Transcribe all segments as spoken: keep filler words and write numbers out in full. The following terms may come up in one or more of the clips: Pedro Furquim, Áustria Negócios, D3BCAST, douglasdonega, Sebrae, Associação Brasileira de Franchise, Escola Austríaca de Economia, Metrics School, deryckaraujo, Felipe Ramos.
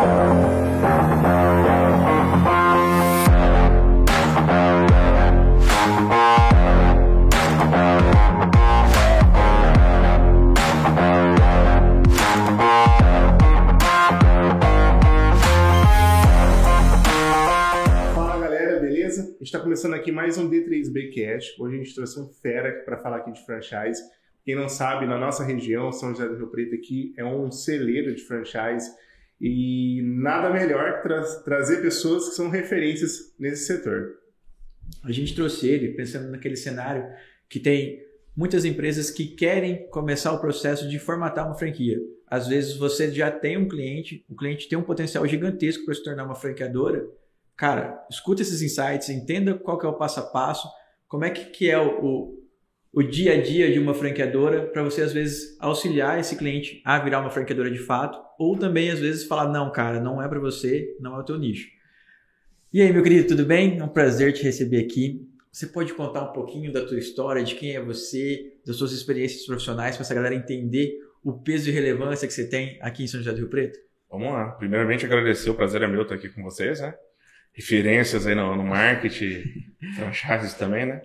A gente está começando aqui mais um D três B CAST. Hoje a gente trouxe um fera para falar aqui de franchise. Quem não sabe, na nossa região, São José do Rio Preto aqui, é um celeiro de franchise. E nada melhor que tra trazer pessoas que são referências nesse setor. A gente trouxe ele pensando naquele cenário que tem muitas empresas que querem começar o processo de formatar uma franquia. Às vezes você já tem um cliente, o cliente tem um potencial gigantesco para se tornar uma franqueadora. Cara, escuta esses insights, entenda qual que é o passo a passo, como é que, que é o, o, o dia a dia de uma franqueadora para você, às vezes, auxiliar esse cliente a virar uma franqueadora de fato, ou também, às vezes, falar, não, cara, não é para você, não é o teu nicho. E aí, meu querido, tudo bem? É um prazer te receber aqui. Você pode contar um pouquinho da tua história, de quem é você, das suas experiências profissionais, para essa galera entender o peso e relevância que você tem aqui em São José do Rio Preto? Vamos lá. Primeiramente, agradecer. O prazer é meu estar aqui com vocês, né? Referências aí no, no marketing, franchises também, né?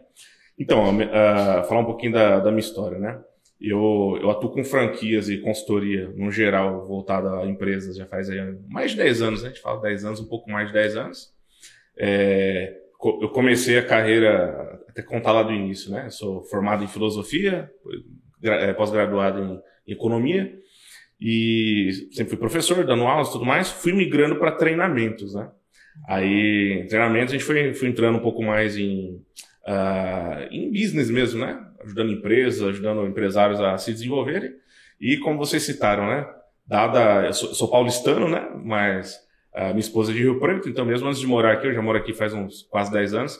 Então, uh, falar um pouquinho da, da minha história, né? Eu, eu atuo com franquias e consultoria, no geral, voltada a empresas, já faz aí mais de dez anos, né? A gente fala dez anos, um pouco mais de dez anos. É, eu comecei a carreira, até contar lá do início, né? Eu sou formado em filosofia, pós-graduado em economia, e sempre fui professor, dando aulas e tudo mais, fui migrando para treinamentos, né? Aí, em treinamentos, a gente foi, foi entrando um pouco mais em, uh, em business mesmo, né? Ajudando empresas, ajudando empresários a se desenvolverem. E como vocês citaram, né? Dada, eu sou, sou paulistano, né? Mas uh, minha esposa é de Rio Preto, então mesmo antes de morar aqui, eu já moro aqui faz uns quase dez anos,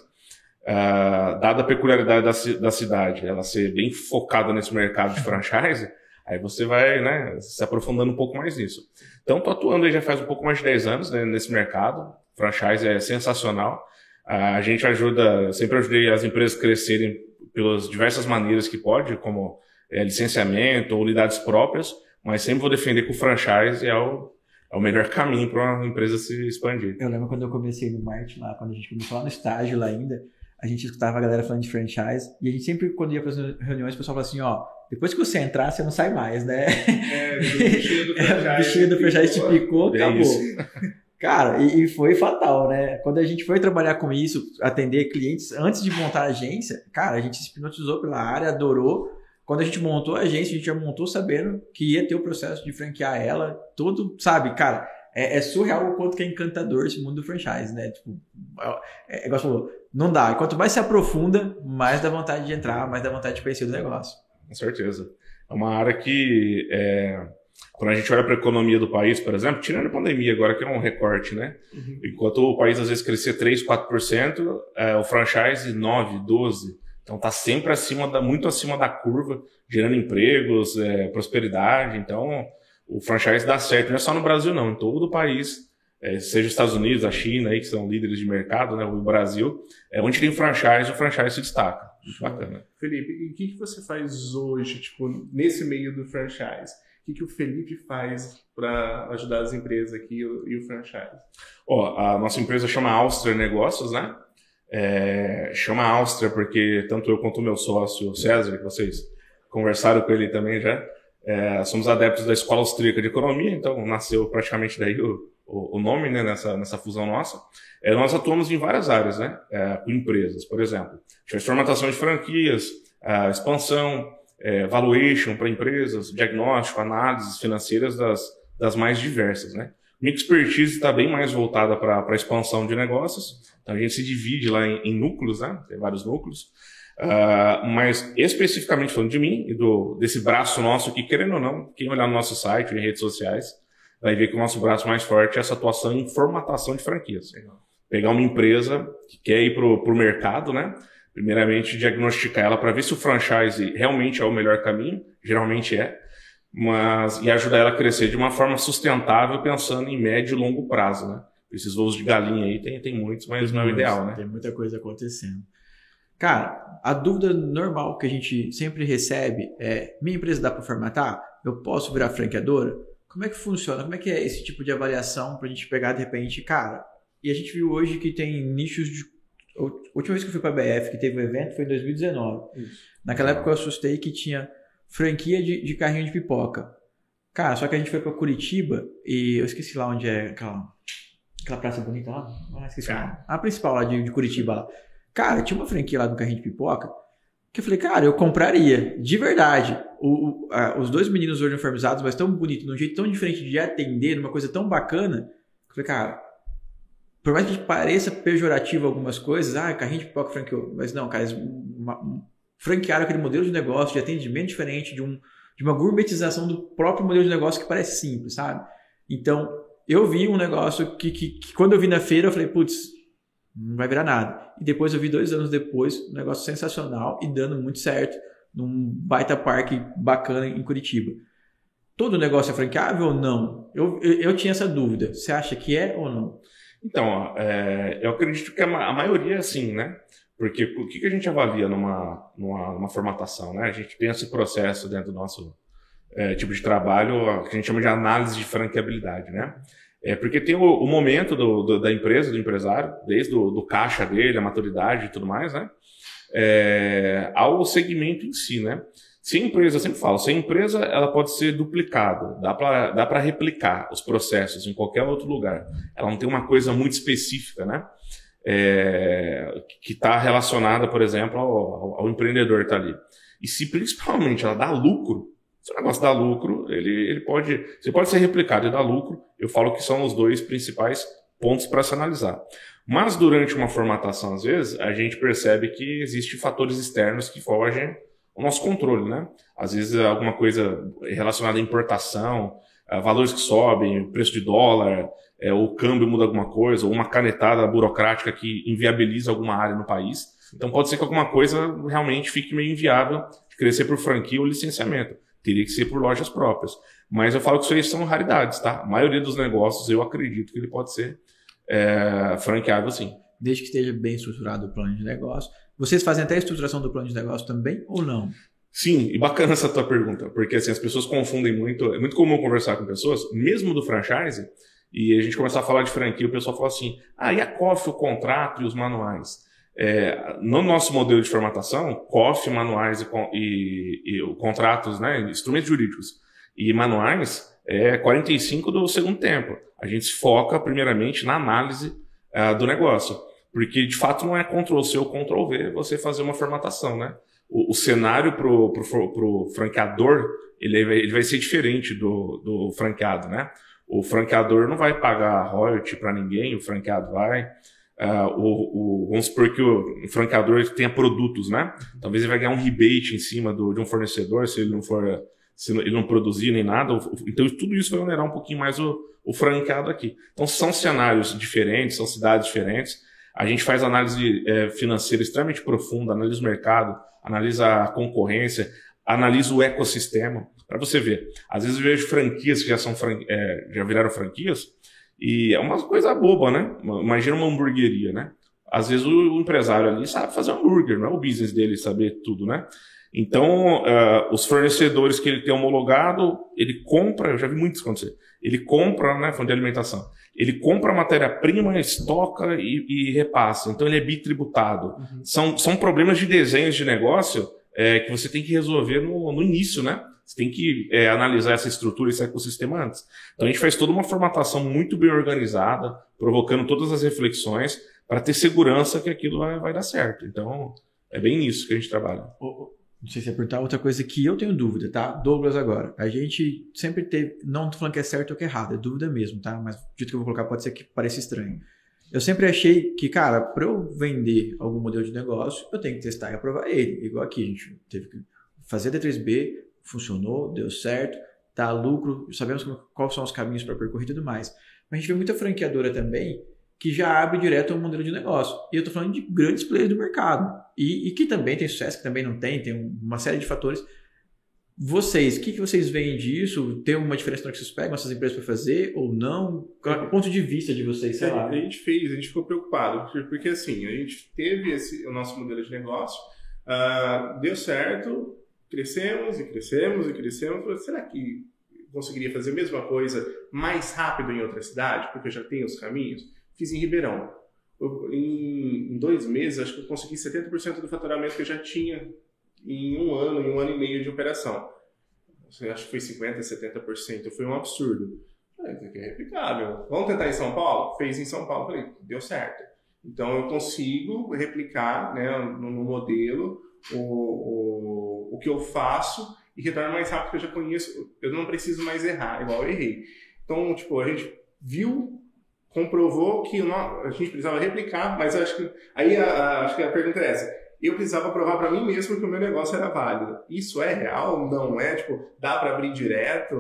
uh, dada a peculiaridade da, da cidade, ela ser bem focada nesse mercado de franchise, aí você vai, né, se aprofundando um pouco mais nisso. Então, tô atuando aí já faz um pouco mais de dez anos, né, nesse mercado. Franchise é sensacional. A gente ajuda, eu sempre ajudei as empresas a crescerem pelas diversas maneiras que pode, como é, licenciamento ou unidades próprias, mas sempre vou defender que o franchise é o, é o melhor caminho para uma empresa se expandir. Eu lembro quando eu comecei no marketing lá, quando a gente começou lá no estágio lá ainda, a gente escutava a galera falando de franchise e a gente sempre, quando ia para as reuniões, o pessoal falava assim, ó, depois que você entrar, você não sai mais, né? É, o bichinho do franchise, é, o bichinho do franchise te picou, picou acabou. Isso. Cara, e foi fatal, né? Quando a gente foi trabalhar com isso, atender clientes, antes de montar a agência, cara, a gente se hipnotizou pela área, adorou. Quando a gente montou a agência, a gente já montou sabendo que ia ter o processo de franquear ela, todo, sabe, cara, é, é surreal o quanto que é encantador esse mundo do franchise, né? Tipo, é, é igual você falou, não dá. Quanto mais se aprofunda, mais dá vontade de entrar, mais dá vontade de conhecer o negócio. Com certeza. É uma área que... É... Quando a gente olha para a economia do país, por exemplo, tirando a pandemia agora, que é um recorte, né? Uhum. Enquanto o país às vezes crescer três, quatro por cento, é, o franchise nove, doze por cento. Então está sempre acima da, muito acima da curva, gerando empregos, é, prosperidade. Então o franchise dá certo, não é só no Brasil não, em todo o país, é, seja os Estados Unidos, a China, aí, que são líderes de mercado, né? O Brasil, é, onde tem franchise, o franchise se destaca. Muito bacana. Felipe, e o que, que você faz hoje, tipo, nesse meio do franchise? O que, que o Felipe faz para ajudar as empresas aqui e o, e o franchise? Oh, a nossa empresa chama Áustria Negócios, né? É, chama Áustria porque tanto eu quanto o meu sócio, o César, que vocês conversaram com ele também já, é, somos adeptos da Escola Austríaca de Economia, então nasceu praticamente daí o, o, o nome, né, nessa, nessa fusão nossa. É, nós atuamos em várias áreas, né? É, com empresas, por exemplo, formatação de franquias, a expansão, É, valuation para empresas, diagnóstico, análises financeiras das, das mais diversas, né? Minha expertise está bem mais voltada para a expansão de negócios, então a gente se divide lá em, em núcleos, né? Tem vários núcleos, uh, mas especificamente falando de mim e do, desse braço nosso que, querendo ou não, quem olhar no nosso site, em redes sociais, vai ver que o nosso braço mais forte é essa atuação em formatação de franquias. Pegar uma empresa que quer ir para o mercado, né? Primeiramente, diagnosticar ela para ver se o franchise realmente é o melhor caminho, geralmente é, mas e ajudar ela a crescer de uma forma sustentável, pensando em médio e longo prazo, né? Esses voos de galinha aí tem, tem muitos, mas não é o ideal, né? Tem muita coisa acontecendo. Cara, a dúvida normal que a gente sempre recebe é: minha empresa dá para formatar? Eu posso virar franqueadora? Como é que funciona? Como é que é esse tipo de avaliação para a gente pegar, de repente, cara? E a gente viu hoje que tem nichos de... A última vez que eu fui para a B F, que teve um evento, foi em dois mil e dezenove. Isso. Naquela época eu assustei que tinha franquia de, de carrinho de pipoca. Cara, só que a gente foi para Curitiba e eu esqueci lá onde é aquela, aquela praça bonita lá. Ah, esqueci lá. A principal lá de, de Curitiba. Lá. Cara, tinha uma franquia lá do carrinho de pipoca que eu falei, cara, eu compraria, de verdade. O, o, a, os dois meninos hoje uniformizados, mas tão bonito, de um jeito tão diferente de atender, uma coisa tão bacana. Eu falei, cara, por mais que pareça pejorativo algumas coisas, ah, carrinho de pipoca franqueou, mas não, cara, eles uma, um, franquearam aquele modelo de negócio, de atendimento diferente, de, um, de uma gourmetização do próprio modelo de negócio que parece simples, sabe? Então, eu vi um negócio que, que, que quando eu vi na feira, eu falei, putz, não vai virar nada. E depois eu vi dois anos depois, um negócio sensacional e dando muito certo num baita parque bacana em Curitiba. Todo negócio é franqueável ou não? Eu, eu, eu tinha essa dúvida. Você acha que é ou não? Então, é, eu acredito que a, ma- a maioria é assim, né? Porque o que, que a gente avalia numa, numa, numa formatação, né? A gente tem esse processo dentro do nosso é, tipo de trabalho, que a gente chama de análise de franqueabilidade, né? É porque tem o, o momento do, do, da empresa, do empresário, desde o do caixa dele, a maturidade e tudo mais, né? É, ao segmento em si, né? Se a empresa, eu sempre falo, se a empresa ela pode ser duplicada, dá para dá para replicar os processos em qualquer outro lugar. Ela não tem uma coisa muito específica, né? É, que está relacionada, por exemplo, ao, ao empreendedor que está ali. E se principalmente ela dá lucro, se o negócio dá lucro, ele, ele pode, você pode ser replicado e dar lucro. Eu falo que são os dois principais pontos para se analisar. Mas durante uma formatação, às vezes, a gente percebe que existem fatores externos que fogem ao nosso controle, né? Às vezes alguma coisa relacionada à importação, a valores que sobem, preço de dólar, é, ou o câmbio muda alguma coisa, ou uma canetada burocrática que inviabiliza alguma área no país. Então pode ser que alguma coisa realmente fique meio inviável de crescer por franquia ou licenciamento. Teria que ser por lojas próprias. Mas eu falo que isso aí são raridades, tá? A maioria dos negócios, eu acredito que ele pode ser é, franqueável, sim. Desde que esteja bem estruturado o plano de negócio. Vocês fazem até a estruturação do plano de negócio também ou não? Sim, e bacana essa tua pergunta, porque assim, as pessoas confundem muito. É muito comum conversar com pessoas, mesmo do franchise, e a gente começar a falar de franquia, o pessoal fala assim, ah, e a C O F, o contrato e os manuais? É, no nosso modelo de formatação, C O F, manuais e, e, e contratos, né, instrumentos jurídicos e manuais, é quarenta e cinco do segundo tempo. A gente se foca primeiramente na análise ah, do negócio, porque de fato não é Ctrl-C ou Ctrl-V você fazer uma formatação, né? O, o cenário para o franqueador ele vai, ele vai ser diferente do, do franqueado, né? O franqueador não vai pagar royalty para ninguém, o franqueado vai... Uh, o, o, vamos supor que o franqueador tenha produtos, né? Talvez ele vai ganhar um rebate em cima do, de um fornecedor se ele não for, se ele não produzir nem nada. Então tudo isso vai onerar um pouquinho mais o, o franqueado aqui. Então são cenários diferentes, são cidades diferentes. A gente faz análise é, financeira extremamente profunda, analisa o mercado, analisa a concorrência, analisa o ecossistema. Para você ver, às vezes eu vejo franquias que já são fran- é, já viraram franquias. E é uma coisa boba, né? Imagina uma hamburgueria, né? Às vezes o empresário ali sabe fazer hambúrguer, não é o business dele saber tudo, né? Então, uh, os fornecedores que ele tem homologado, ele compra, eu já vi muito isso acontecer, ele compra, né, fundo de alimentação, ele compra a matéria-prima, estoca e, e repassa. Então, ele é bitributado. Uhum. São, são problemas de desenhos de negócio é, que você tem que resolver no, no início, né? Você tem que é, analisar essa estrutura, esse ecossistema antes. Então, a gente faz toda uma formatação muito bem organizada, provocando todas as reflexões para ter segurança que aquilo vai, vai dar certo. Então, é bem isso que a gente trabalha. Não sei se é perguntar outra coisa que eu tenho dúvida, tá? Douglas, agora. A gente sempre teve... Não estou falando que é certo ou que é errado, é dúvida mesmo, tá? Mas o jeito que eu vou colocar pode ser que pareça estranho. Eu sempre achei que, cara, para eu vender algum modelo de negócio, eu tenho que testar e aprovar ele. Igual aqui, a gente teve que fazer D três B... Funcionou, deu certo, dá lucro, sabemos como, quais são os caminhos para percorrer e tudo mais. Mas a gente vê muita franqueadora também que já abre direto ao modelo de negócio. E eu estou falando de grandes players do mercado. E, e que também tem sucesso, que também não tem, tem uma série de fatores. Vocês, o que, que vocês veem disso? Tem alguma diferença no que vocês pegam essas empresas para fazer ou não? Qual o ponto de vista de vocês? Sei é, lá. A gente fez, a gente ficou preocupado, porque, porque assim, a gente teve esse, o nosso modelo de negócio, uh, deu certo... Crescemos e crescemos e crescemos. Será que conseguiria fazer a mesma coisa mais rápido em outra cidade, porque eu já tenho os caminhos, fiz em Ribeirão. Eu, em, em dois meses, acho que eu consegui setenta por cento do faturamento que eu já tinha em um ano, em um ano e meio de operação. Acho que foi cinquenta por cento, setenta por cento. Foi um absurdo. Falei, isso aqui é replicável. Vamos tentar em São Paulo? Fez em São Paulo. Falei, deu certo. Então, eu consigo replicar, né, no, no modelo o, o, o que eu faço e retorno mais rápido, que eu já conheço. Eu não preciso mais errar, igual eu errei. Então, tipo, a gente viu, comprovou que não, a gente precisava replicar, mas acho que... Aí, a, a, acho que a pergunta é essa. Eu precisava provar para mim mesmo que o meu negócio era válido. Isso é real? Não é? Tipo, dá para abrir direto?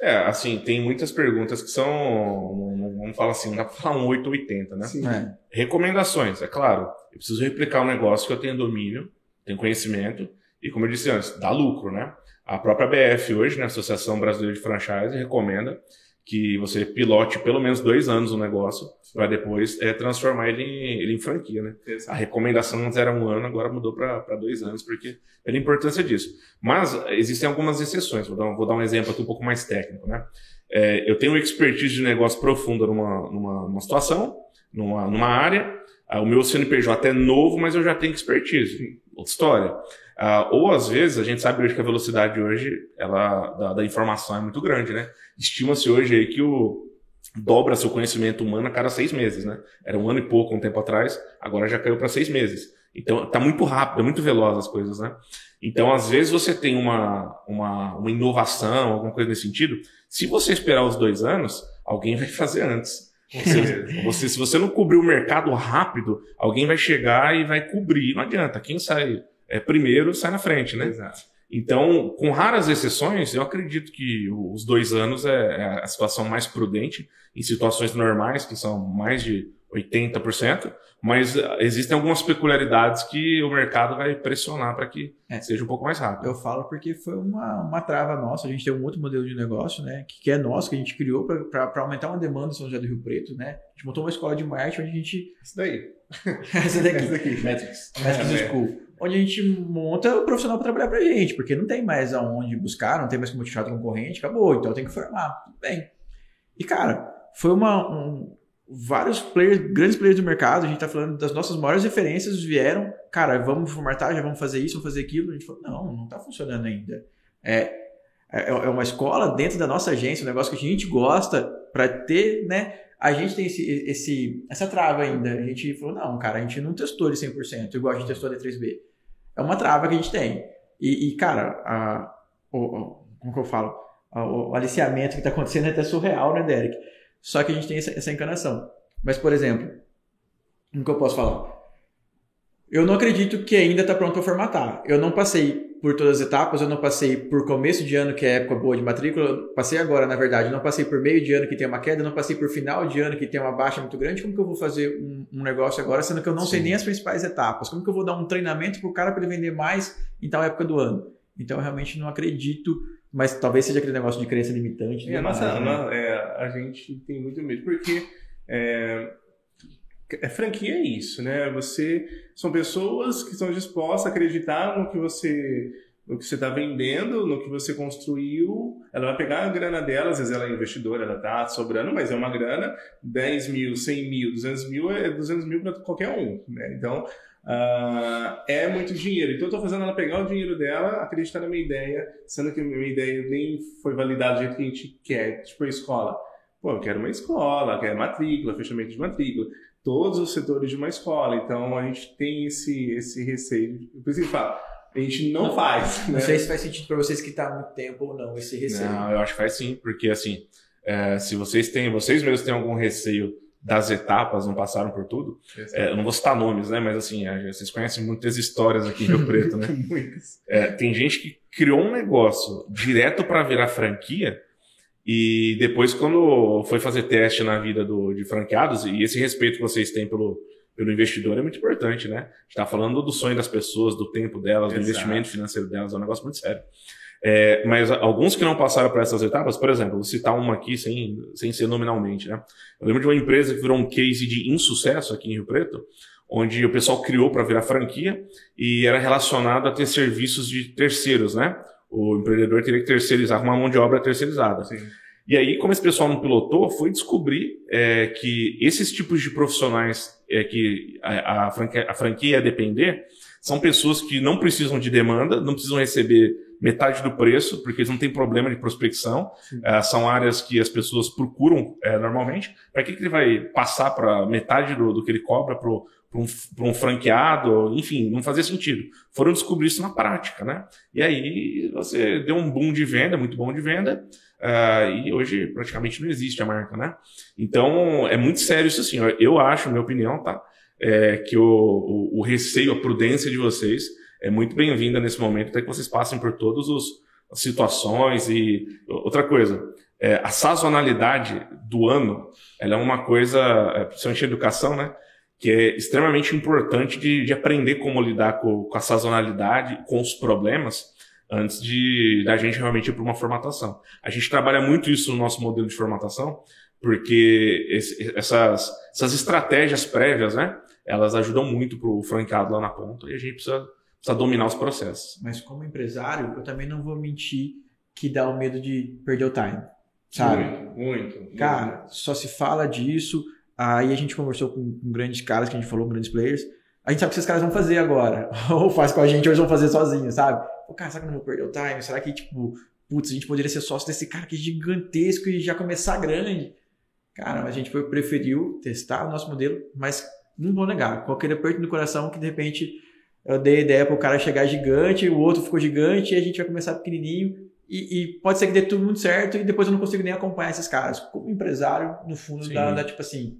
É, assim, tem muitas perguntas que são, vamos falar assim, não dá para falar um oito ou oitenta, né? Sim. É. Recomendações, é claro. Eu preciso replicar um negócio que eu tenho domínio, tenho conhecimento e, como eu disse antes, dá lucro, né? A própria B F hoje, né, Associação Brasileira de Franchise, recomenda que você pilote pelo menos dois anos o negócio para depois é, transformar ele em, ele em franquia, né? Exato. A recomendação antes era um ano, agora mudou para dois anos, porque pela importância disso. Mas existem algumas exceções, vou dar, vou dar um exemplo aqui um pouco mais técnico, né? É, eu tenho expertise de negócio profunda numa, numa, numa situação, numa, numa área, ah, o meu C N P J é novo, mas eu já tenho expertise, outra história. Ah, ou às vezes, a gente sabe hoje que a velocidade hoje, ela, da, da informação é muito grande, né? Estima-se hoje aí que o dobra seu conhecimento humano a cada seis meses, né? Era um ano e pouco, um tempo atrás, agora já caiu para seis meses. Então, tá muito rápido, é muito veloz as coisas, né? Então, às vezes você tem uma, uma, uma inovação, alguma coisa nesse sentido, se você esperar os dois anos, alguém vai fazer antes. Você, você, se você não cobrir o mercado rápido, alguém vai chegar e vai cobrir, não adianta, quem sai é, primeiro sai na frente, né? Exato. Então, com raras exceções, eu acredito que os dois anos é a situação mais prudente em situações normais, que são mais de oitenta por cento, mas existem algumas peculiaridades que o mercado vai pressionar para que é. seja um pouco mais rápido. Eu falo porque foi uma, uma trava nossa, a gente tem um outro modelo de negócio, né, que, que é nosso, que a gente criou para aumentar uma demanda em São José do Rio Preto, né? A gente montou uma escola de marketing onde a gente... Isso daí. Essa daqui. Essa daqui. Metrics. Metrics School. É. Onde a gente monta o profissional para trabalhar para a gente, porque não tem mais aonde buscar, não tem mais como tirar do concorrente, acabou, então tem que formar. Tudo bem. E, cara, foi uma... Um, vários players, grandes players do mercado, a gente tá falando das nossas maiores referências, vieram, cara, vamos formatar, já vamos fazer isso, vamos fazer aquilo. A gente falou, não, não tá funcionando ainda. É, é, é uma escola dentro da nossa agência, um negócio que a gente gosta para ter, né? A gente tem esse, esse, essa trava ainda. A gente falou, não, cara, a gente não testou ele cem por cento, igual a gente testou a D três B. É uma trava que a gente tem. E, e cara, a, o, como que eu falo? A, o aliciamento que tá acontecendo é até surreal, né, Derek? Só que a gente tem essa, essa encanação. Mas, por exemplo, o que eu posso falar? Eu não acredito que ainda está pronto para formatar. Eu não passei por todas as etapas, eu não passei por começo de ano, que é época boa de matrícula, passei agora, na verdade, eu não passei por meio de ano que tem uma queda, eu não passei por final de ano que tem uma baixa muito grande. Como que eu vou fazer um, um negócio agora, sendo que eu não Sim. sei nem as principais etapas? Como que eu vou dar um treinamento para o cara para ele vender mais em tal época do ano? Então, eu realmente não acredito... Mas talvez seja aquele negócio de crença limitante. É, nossa, mais, né? não, é, a gente tem muito medo, porque é, é, franquia é isso, né? Você, são pessoas que estão dispostas a acreditar no que você no que você está vendendo, no que você construiu. Ela vai pegar a grana dela, às vezes ela é investidora, ela está sobrando, mas é uma grana, dez mil, cem mil, duzentos mil, é duzentos mil para qualquer um, né? Então, Uh, é muito dinheiro, então eu estou fazendo ela pegar o dinheiro dela, acreditar na minha ideia, sendo que a minha ideia nem foi validada do jeito que a gente quer, tipo a escola. Pô, eu quero uma escola, quero matrícula, fechamento de matrícula, todos os setores de uma escola, então a gente tem esse, esse receio, por isso que fala, a gente não, não faz. Né? Não sei se faz sentido para vocês que está há muito tempo ou não esse receio. Não, eu acho que faz sim, porque assim, é, se vocês têm, vocês mesmos têm algum receio das etapas, não passaram por tudo. É, eu não vou citar nomes, né? Mas assim, vocês conhecem muitas histórias aqui em Rio Preto, né? Muitas. É, tem gente que criou um negócio direto para virar franquia e depois, quando foi fazer teste na vida do, de franqueados, e esse respeito que vocês têm pelo, pelo investidor é muito importante, né? A gente está falando do sonho das pessoas, do tempo delas, do Exato. investimento financeiro delas, é um negócio muito sério. É, mas alguns que não passaram por essas etapas, por exemplo, vou citar uma aqui sem, sem ser nominalmente, né? Eu lembro de uma empresa que virou um case de insucesso aqui em Rio Preto, onde o pessoal criou para virar franquia e era relacionado a ter serviços de terceiros, né? o empreendedor teria que terceirizar, uma mão de obra terceirizada. Sim. E aí, como esse pessoal não pilotou, foi descobrir é, que esses tipos de profissionais é, que a, a, franquia, a franquia ia depender são pessoas que não precisam de demanda, não precisam receber metade do preço, porque eles não têm problema de prospecção. É, são áreas que as pessoas procuram é, normalmente. Para que, que ele vai passar para metade do, do que ele cobra para um, um franqueado? Enfim, não fazia sentido. Foram descobrir isso na prática, né? E aí você deu um boom de venda, muito bom de venda. Uh, e hoje praticamente não existe a marca, né? Então é muito sério isso, assim. Eu acho, minha opinião, tá? É, que o, o, o receio, a prudência de vocês é muito bem-vinda nesse momento, até que vocês passem por todas as situações. E outra coisa, é, a sazonalidade do ano, ela é uma coisa, principalmente a educação, né? Que é extremamente importante de, de aprender como lidar com, com a sazonalidade, com os problemas, antes de da gente realmente ir para uma formatação. A gente trabalha muito isso no nosso modelo de formatação, porque esse, essas, essas estratégias prévias, né, elas ajudam muito para o franqueado lá na ponta, e a gente precisa, precisa dominar os processos. Mas como empresário, eu também não vou mentir que dá o medo de perder o time, sabe? Muito, muito. Cara, muito. Só se fala disso. Aí a gente conversou com, com grandes caras, que a gente falou, grandes players. A gente sabe o que esses caras vão fazer agora. Ou faz com a gente, ou eles vão fazer sozinhos, sabe? Pô, cara, será que eu não vou perder o time? Será que, tipo, putz, a gente poderia ser sócio desse cara que é gigantesco e já começar grande? Cara, a gente foi, preferiu testar o nosso modelo, mas não vou negar, com aquele aperto no coração que de repente eu dei a ideia para o cara chegar gigante, o outro ficou gigante e a gente vai começar pequenininho e, e pode ser que dê tudo muito certo e depois eu não consigo nem acompanhar esses caras. Como empresário, no fundo, dá, dá tipo assim,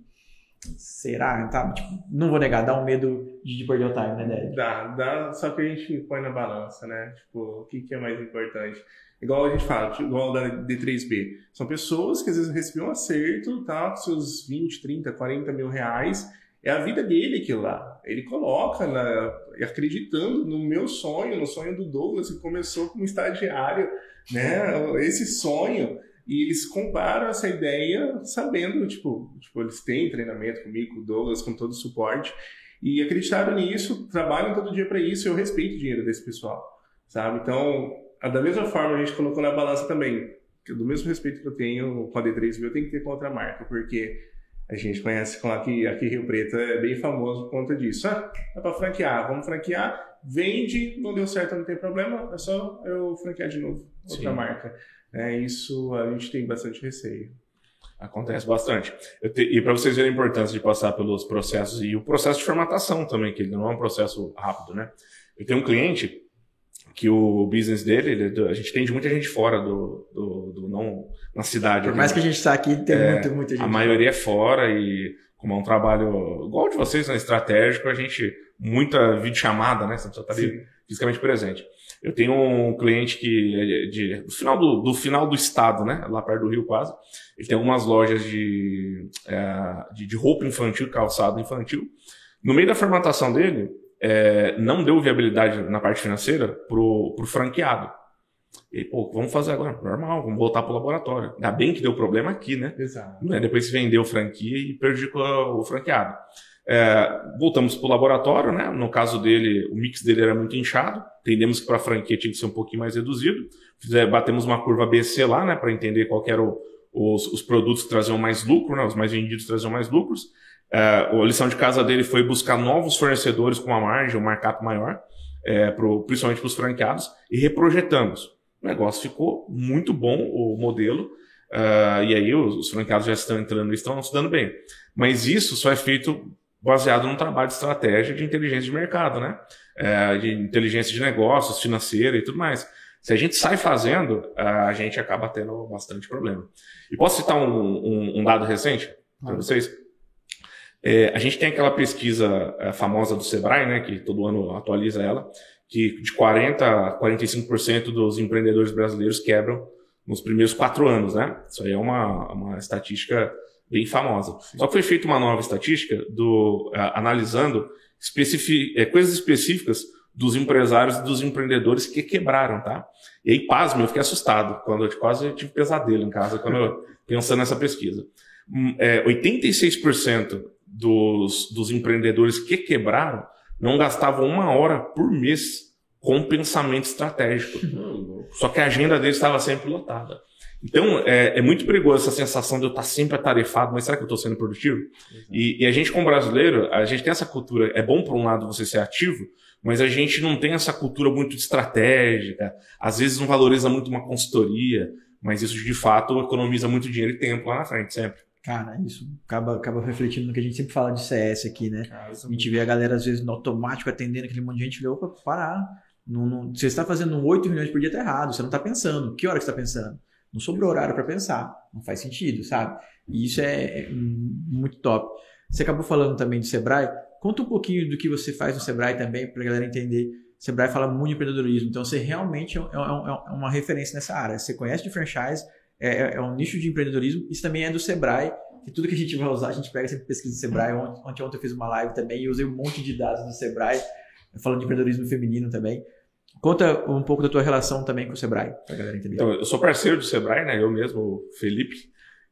será? Tá, tipo, não vou negar, dá um medo de perder o time, né, Ded? Dá, dá, só que a gente põe na balança, né? Tipo, o que, que é mais importante? Igual a gente fala, igual da D três B. São pessoas que às vezes recebiam um acerto, tá? Seus vinte, trinta, quarenta mil reais. É a vida dele aquilo lá. Ele coloca, na, acreditando no meu sonho, no sonho do Douglas, que começou como estagiário, né? Esse sonho. E eles comparam essa ideia sabendo, tipo, tipo eles têm treinamento comigo, com o Douglas, com todo o suporte. E acreditaram nisso, trabalham todo dia para isso. Eu respeito o dinheiro desse pessoal, sabe? Então, da mesma forma, a gente colocou na balança também, que do mesmo respeito que eu tenho com a D três B, eu tenho que ter com outra marca, porque a gente conhece lá que aqui Rio Preto é bem famoso por conta disso. Ah, dá para franquear, vamos franquear, vende, não deu certo, não tem problema, é só eu franquear de novo, outra Sim. marca. É, isso a gente tem bastante receio. Acontece bastante. Eu te, e para vocês verem a importância de passar pelos processos e o processo de formatação também, que ele não é um processo rápido, né? Eu tenho um cliente que o business dele, ele, a gente tem de muita gente fora do, do, do não, na cidade. Por mais que a gente está aqui, tem é, muito, muita gente. A maioria é fora e como é um trabalho igual de vocês, né, estratégico, a gente, muita videochamada, né, você precisa estar ali fisicamente presente. Eu tenho um cliente que, de, do, final do, do final do estado, né, lá perto do Rio quase, ele tem algumas lojas de, é, de, de roupa infantil, calçado infantil. No meio da formatação dele, É, não deu viabilidade na parte financeira pro, pro franqueado. E, pô, vamos fazer agora? Normal, vamos voltar pro laboratório. Ainda bem que deu problema aqui, né? Exato. Né? Depois se vendeu franquia e prejudicou o franqueado. É, voltamos pro laboratório, né? No caso dele, o mix dele era muito inchado. Entendemos que pra franquia tinha que ser um pouquinho mais reduzido. Fiz, batemos uma curva B C lá, né? Para entender qual que eram os, os produtos que traziam mais lucro, né? Os mais vendidos traziam mais lucros. Uh, a lição de casa dele foi buscar novos fornecedores com uma margem, um markup maior, é, pro, principalmente para os franqueados, e reprojetamos. O negócio ficou muito bom, o modelo, uh, e aí os, os franqueados já estão entrando e estão se dando bem. Mas isso só é feito baseado num trabalho de estratégia de inteligência de mercado, né? É, de inteligência de negócios, financeira e tudo mais. Se a gente sai fazendo, a gente acaba tendo bastante problema. E posso citar um, um, um dado recente para vocês? É, a gente tem aquela pesquisa é, famosa do Sebrae, né, que todo ano atualiza ela, que de quarenta a quarenta e cinco por cento dos empreendedores brasileiros quebram nos primeiros quatro anos, né? Isso aí é uma, uma estatística bem famosa. Só que foi feita uma nova estatística do, a, analisando especific, é, coisas específicas dos empresários e dos empreendedores que quebraram, tá? E aí, pasmo, eu fiquei assustado, quando eu quase eu tive pesadelo em casa, quando eu pensando nessa pesquisa. É, oitenta e seis por cento Dos, dos empreendedores que quebraram não gastavam uma hora por mês com pensamento estratégico. Uhum. Só que a agenda deles estava sempre lotada. Então, é, é muito perigoso essa sensação de eu estar sempre atarefado, mas será que eu estou sendo produtivo? Uhum. E, e a gente, como brasileiro, a gente tem essa cultura, é bom por um lado você ser ativo, mas a gente não tem essa cultura muito estratégica, às vezes não valoriza muito uma consultoria, mas isso de fato economiza muito dinheiro e tempo lá na frente, sempre. Cara, isso acaba, acaba refletindo no que a gente sempre fala de C S aqui, né? Cara, a gente vê a galera, às vezes, no automático, atendendo aquele monte de gente, e fala, opa, parar. Não, não, você está fazendo oito milhões por dia, tá errado, você não está pensando. Que hora que você está pensando? Não sobrou horário para pensar, não faz sentido, sabe? E isso é muito top. Você acabou falando também de Sebrae. Conta um pouquinho do que você faz no Sebrae também, para a galera entender. Sebrae fala muito de empreendedorismo, então você realmente é, um, é uma referência nessa área. Você conhece de franchise, é, é um nicho de empreendedorismo. Isso também é do Sebrae, que tudo que a gente vai usar, a gente pega sempre pesquisa do Sebrae. Ontem, ontem eu fiz uma live também e usei um monte de dados do Sebrae, falando de empreendedorismo feminino também. Conta um pouco da tua relação também com o Sebrae, pra galera entender. Então, eu sou parceiro do Sebrae, né? Eu mesmo, Felipe,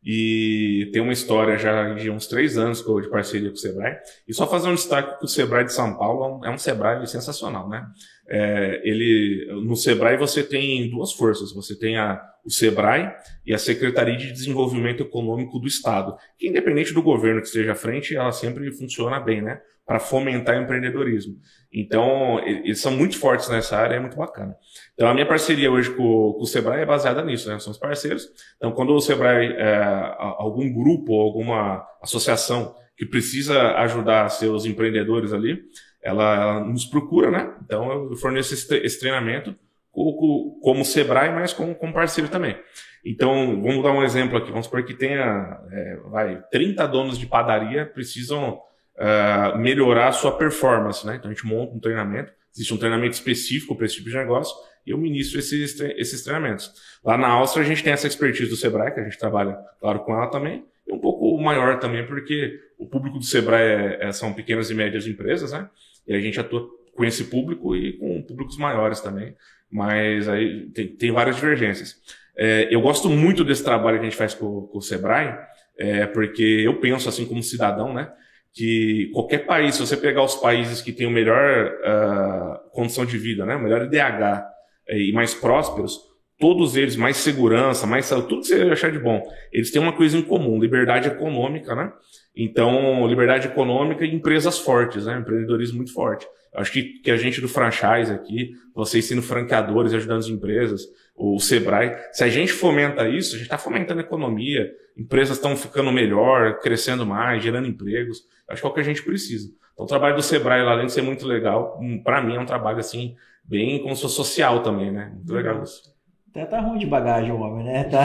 e tem uma história já de uns três anos de parceria com o Sebrae. E só fazer um destaque que o Sebrae de São Paulo é um Sebrae sensacional, né? É, ele, no Sebrae você tem duas forças, você tem a, o Sebrae e a Secretaria de Desenvolvimento Econômico do Estado, que independente do governo que esteja à frente, ela sempre funciona bem, né? Para fomentar empreendedorismo. Então, eles são muito fortes nessa área, é muito bacana. Então, a minha parceria hoje com, com o Sebrae é baseada nisso, né? São os parceiros. Então, quando o Sebrae, é, algum grupo ou alguma associação que precisa ajudar seus empreendedores ali, Ela, ela nos procura, né? Então, eu forneço esse, esse treinamento como, como Sebrae, mas como, como parceiro também. Então, vamos dar um exemplo aqui. Vamos supor que tenha é, vai, trinta donos de padaria precisam uh, melhorar a sua performance, né? Então, a gente monta um treinamento. Existe um treinamento específico para esse tipo de negócio e eu ministro esses, esses treinamentos. Lá na Áustria, a gente tem essa expertise do Sebrae, que a gente trabalha, claro, com ela também. E um pouco maior também, porque o público do Sebrae é, é, são pequenas e médias empresas, né? E a gente atua com esse público e com públicos maiores também, mas aí tem, tem várias divergências. É, eu gosto muito desse trabalho que a gente faz com, com o Sebrae, é, porque eu penso assim como cidadão, né, que qualquer país, se você pegar os países que têm o melhor uh, condição de vida, né, o melhor I D H é, e mais prósperos, todos eles, mais segurança, mais saúde, tudo que você achar de bom, eles têm uma coisa em comum, liberdade econômica, né? Então, liberdade econômica e empresas fortes, né? Empreendedorismo muito forte. Acho que, que a gente do franchise aqui, vocês sendo franqueadores, ajudando as empresas, o Sebrae, se a gente fomenta isso, a gente está fomentando a economia, empresas estão ficando melhor, crescendo mais, gerando empregos, acho que é o que a gente precisa. Então, o trabalho do Sebrae, lá além de ser muito legal, para mim é um trabalho assim, bem como se fosse social também, né? Muito legal isso. Até tá ruim de bagagem o homem, né? Tá...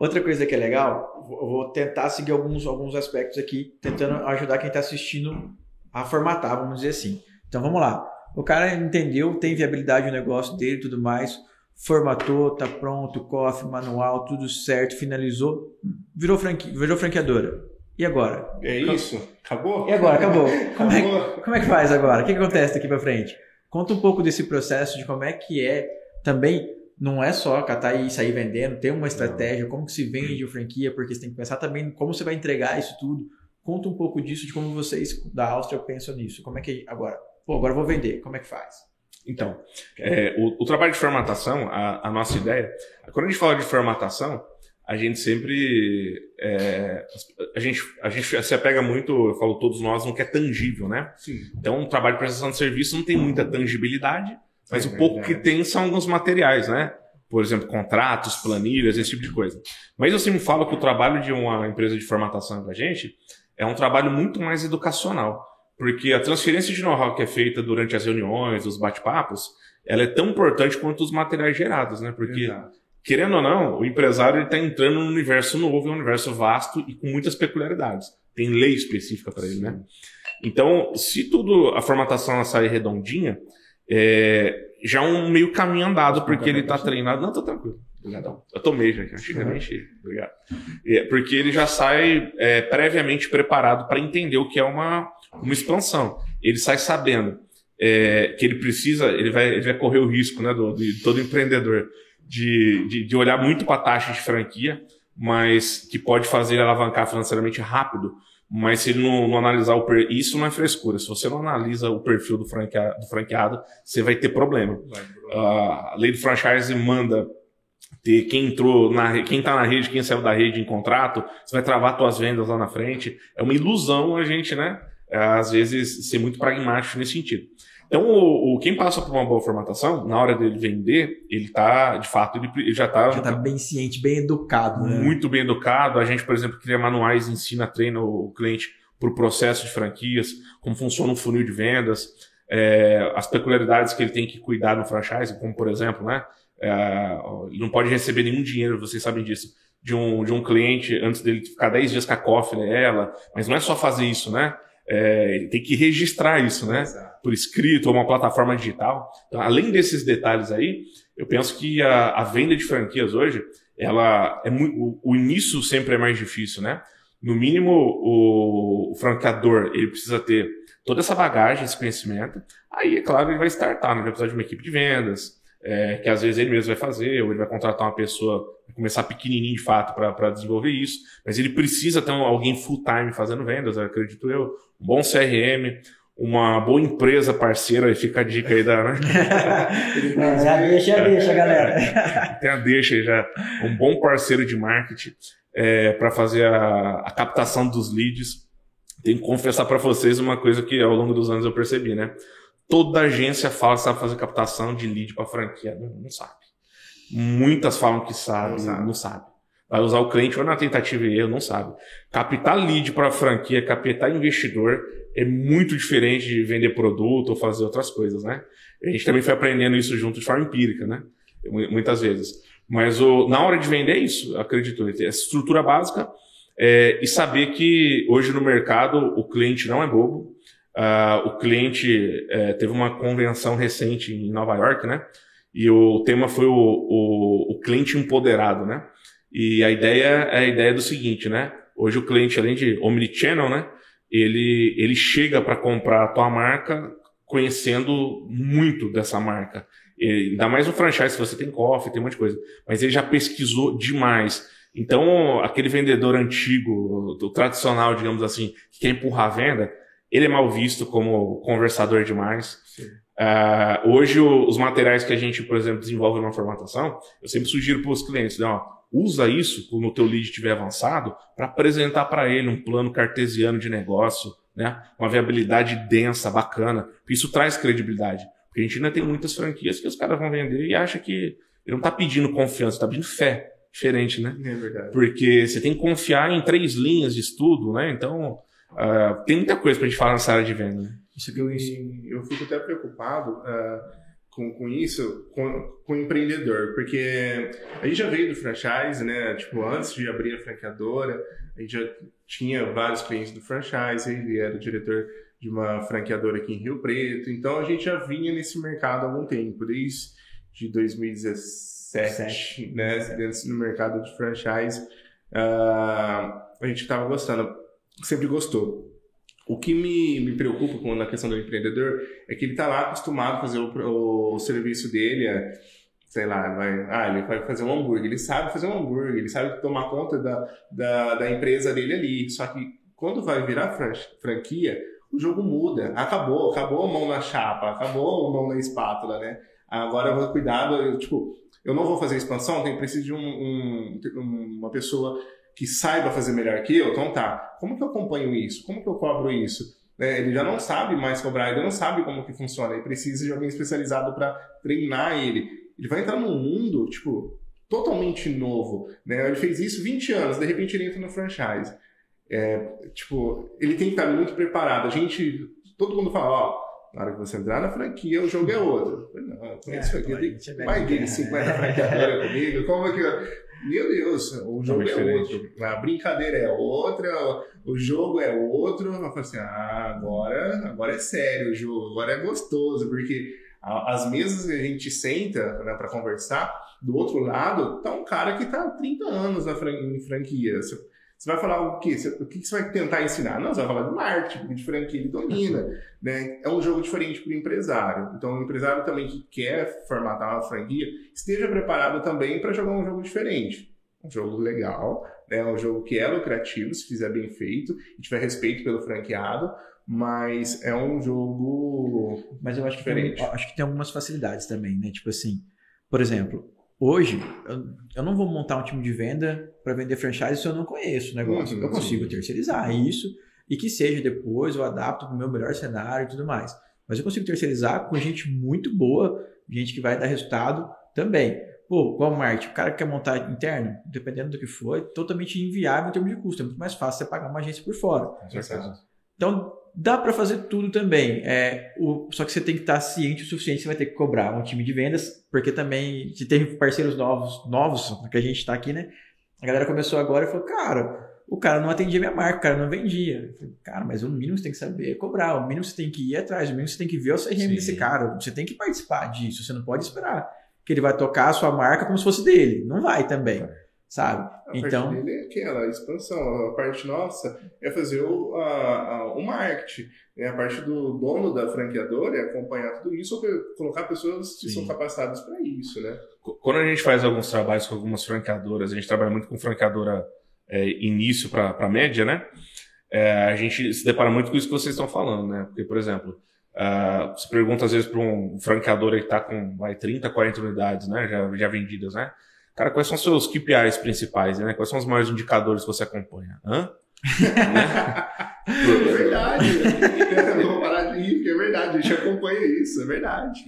Outra coisa que é legal, vou tentar seguir alguns, alguns aspectos aqui, tentando ajudar quem está assistindo a formatar, vamos dizer assim. Então vamos lá. O cara entendeu, tem viabilidade o negócio dele e tudo mais, formatou, tá pronto, C O F, manual, tudo certo, finalizou, virou, franque... virou franqueadora. E agora? É isso? Acabou? E agora? Acabou. Como, acabou. É... como é que faz agora? O que acontece daqui para frente? Conta um pouco desse processo, de como é que é. Também não é só catar e sair vendendo, tem uma estratégia, como que se vende a franquia, porque você tem que pensar também como você vai entregar isso tudo. Conta um pouco disso, de como vocês da Áustria pensam nisso. Como é que agora? Pô, agora eu vou vender, como é que faz? Então, é, o, o trabalho de formatação, a, a nossa ideia, quando a gente fala de formatação, a gente sempre, é, a, gente, a gente se apega muito, eu falo todos nós, não que é tangível, né? Sim. Então, o trabalho de prestação de serviço não tem muita tangibilidade, mas é o pouco verdade. Que tem são alguns materiais, né? Por exemplo, contratos, planilhas, esse tipo de coisa. Mas eu sempre falo que o trabalho de uma empresa de formatação para a gente é um trabalho muito mais educacional, porque a transferência de know-how que é feita durante as reuniões, os bate-papos, ela é tão importante quanto os materiais gerados, né? Porque, exato. Querendo ou não, o empresário está entrando num universo novo, um universo vasto e com muitas peculiaridades. Tem lei específica para ele, né? Então, se tudo a formatação sair redondinha, É, já um meio caminho andado, porque ele está treinado. Não, tô tranquilo. Obrigadão. Eu tomei já, que chega bem cheio. Obrigado. É, porque ele já sai é, previamente preparado para entender o que é uma, uma expansão. Ele sai sabendo é, que ele precisa, ele vai, ele vai correr o risco, né, do, de todo empreendedor de, de, de olhar muito para a taxa de franquia, mas que pode fazer ele alavancar financeiramente rápido. Mas se não, não analisar o per... isso não é frescura. Se você não analisa o perfil do franqueado, do franqueado você vai ter problema. Vai, ah, a lei do franchise manda ter quem entrou na quem está na rede, quem saiu da rede em contrato. Você vai travar suas vendas lá na frente. É uma ilusão a gente, né? Às vezes ser muito pragmático nesse sentido. Então, o, o, quem passa por uma boa formatação, na hora dele vender, ele tá, de fato, ele, ele já tá... Já tá bem ciente, bem educado, né? Muito bem educado. A gente, por exemplo, cria manuais, ensina, treina o cliente pro processo de franquias, como funciona um funil de vendas, é, as peculiaridades que ele tem que cuidar no franchise, como, por exemplo, né? É, ele não pode receber nenhum dinheiro, vocês sabem disso, de um, de um cliente antes dele ficar dez dias com a cofre, né, ela. Mas não é só fazer isso, né? É, ele tem que registrar isso, né? Exato. Por escrito ou uma plataforma digital. Então, além desses detalhes aí, eu penso que a, a venda de franquias hoje, ela é muito, o, o início sempre é mais difícil, né? No mínimo, o, o franqueador ele precisa ter toda essa bagagem, esse conhecimento. Aí, é claro, ele vai startar, né? Vai precisar de uma equipe de vendas, é, que às vezes ele mesmo vai fazer, ou ele vai contratar uma pessoa, começar pequenininho de fato para desenvolver isso. Mas ele precisa ter alguém full-time fazendo vendas, eu acredito eu. Um bom C R M, uma boa empresa parceira, aí fica a dica aí da... Né? Não, já deixa, deixa, galera. Tem a deixa já. Um bom parceiro de marketing é, para fazer a, a captação dos leads. Tenho que confessar para vocês uma coisa que ao longo dos anos eu percebi, né? Toda agência fala que sabe fazer captação de lead para franquia. Não, não sabe. Muitas falam que sabe, não sabe. Vai usar o cliente ou na tentativa e erro, não sabe. Captar lead para franquia, captar investidor é muito diferente de vender produto ou fazer outras coisas, né? A gente também foi aprendendo isso junto de forma empírica, né? Muitas vezes. Mas o, na hora de vender é isso, acredito. É estrutura básica é, e saber que hoje no mercado o cliente não é bobo. Uh, o cliente é, teve uma convenção recente em Nova York, né? E o tema foi o, o, o cliente empoderado, né? E a ideia é a ideia do seguinte, né? Hoje o cliente, além de omnichannel, né? Ele, ele chega para comprar a tua marca conhecendo muito dessa marca. E, ainda mais no franchise, você tem coffee, tem um monte de coisa. Mas ele já pesquisou demais. Então, aquele vendedor antigo, do tradicional, digamos assim, que quer empurrar a venda, ele é mal visto como conversador demais. Sim. Uh, hoje, o, os materiais que a gente, por exemplo, desenvolve numa formatação, eu sempre sugiro para os clientes, né? Ó, usa isso, quando o teu lead estiver avançado, para apresentar para ele um plano cartesiano de negócio, né? Uma viabilidade densa, bacana. Isso traz credibilidade. Porque a gente ainda tem muitas franquias que os caras vão vender e acham que ele não está pedindo confiança, está pedindo fé. Diferente, né? É verdade. Porque você tem que confiar em três linhas de estudo, né? Então, uh, tem muita coisa para a gente falar nessa área de venda. Né? Isso que eu, eu fico até preocupado... Uh... Com, com isso, com, com o empreendedor, porque a gente já veio do franchise, né? Tipo, antes de abrir a franqueadora, a gente já tinha vários clientes do franchise, ele era o diretor de uma franqueadora aqui em Rio Preto, então a gente já vinha nesse mercado há algum tempo, desde dois mil e dezessete, né? Dentro do mercado de franchise, uh, a gente estava gostando, sempre gostou. O que me, me preocupa com, na questão do empreendedor é que ele está lá acostumado a fazer o, o, o serviço dele, é, sei lá, vai, ah, ele vai fazer um hambúrguer, ele sabe fazer um hambúrguer, ele sabe tomar conta da, da, da empresa dele ali. Só que quando vai virar fran- franquia, o jogo muda. Acabou, acabou a mão na chapa, acabou a mão na espátula, né? Agora eu vou cuidar, eu, tipo, eu não vou fazer expansão, tem preciso de um, um, uma pessoa... que saiba fazer melhor que eu, então tá, como que eu acompanho isso? Como que eu cobro isso? É, ele já não sabe mais cobrar, ele não sabe como que funciona, ele precisa de alguém especializado para treinar ele. Ele vai entrar num mundo, tipo, totalmente novo, né? Ele fez isso vinte anos, de repente ele entra no franchise. É, tipo, ele tem que estar muito preparado. A gente, todo mundo fala, ó, na hora que você entrar na franquia, o jogo é outro. Não, é, isso aqui, tem mais de cinquenta franqueadores comigo, como é que... Eu... Meu Deus, o jogo é, é outro, a brincadeira é outra, o jogo é outro. Eu falo assim, ah, agora, agora é sério o jogo, agora é gostoso, porque as mesas que a gente senta, né, para conversar, do outro lado tá um cara que tá há trinta anos na franquia. Você, você vai falar o quê? Você, o que você vai tentar ensinar? Não, você vai falar de marketing, de franquia, ele domina. Né? É um jogo diferente para o empresário. Então, o empresário também que quer formatar uma franquia, esteja preparado também para jogar um jogo diferente. um jogo legal, né? Um jogo que é lucrativo, se fizer bem feito, e tiver respeito pelo franqueado, mas é um jogo mas eu acho diferente. Que tem, acho que tem algumas facilidades também, né? Tipo assim, por exemplo, hoje eu, eu não vou montar um time de venda para vender franchise se eu não conheço o negócio. Uhum, eu consigo sim. terceirizar isso e que seja depois eu adapto para o meu melhor cenário e tudo mais. Mas eu consigo terceirizar com gente muito boa, gente que vai dar resultado também. Pô, Walmart, o cara que quer montar interno, dependendo do que for, é totalmente inviável em termos de custo. É muito mais fácil você pagar uma agência por fora. É certo. Então, dá para fazer tudo também. É, o, só que você tem que estar ciente o suficiente, você vai ter que cobrar um time de vendas, porque também, se tem parceiros novos, novos, porque a gente está aqui, né? A galera começou agora e falou, cara, o cara não atendia minha marca, o cara não vendia. Eu falei, cara, mas o mínimo você tem que saber é cobrar, o mínimo você tem que ir atrás, o mínimo você tem que ver o C R M desse cara, você tem que participar disso, você não pode esperar que ele vai tocar a sua marca como se fosse dele. Não vai também, é. Sabe? A então, parte dele é aquela, a expansão. A parte nossa é fazer o, a, a, o marketing. A parte do dono da franqueadora é acompanhar tudo isso ou colocar pessoas que sim. são capacitadas para isso, né? Quando a gente faz alguns trabalhos com algumas franqueadoras, a gente trabalha muito com franqueadora é, início para média, né? É, a gente se depara muito com isso que vocês estão falando, né? Porque, por exemplo... Uh, você pergunta às vezes para um franqueador que está com vai, trinta, quarenta unidades, né, já, já vendidas, né? Cara, quais são os seus K P Is principais, né? Quais são os maiores indicadores que você acompanha? Hã? É verdade. Eu vou parar de rir, porque é verdade, a gente acompanha isso, é verdade.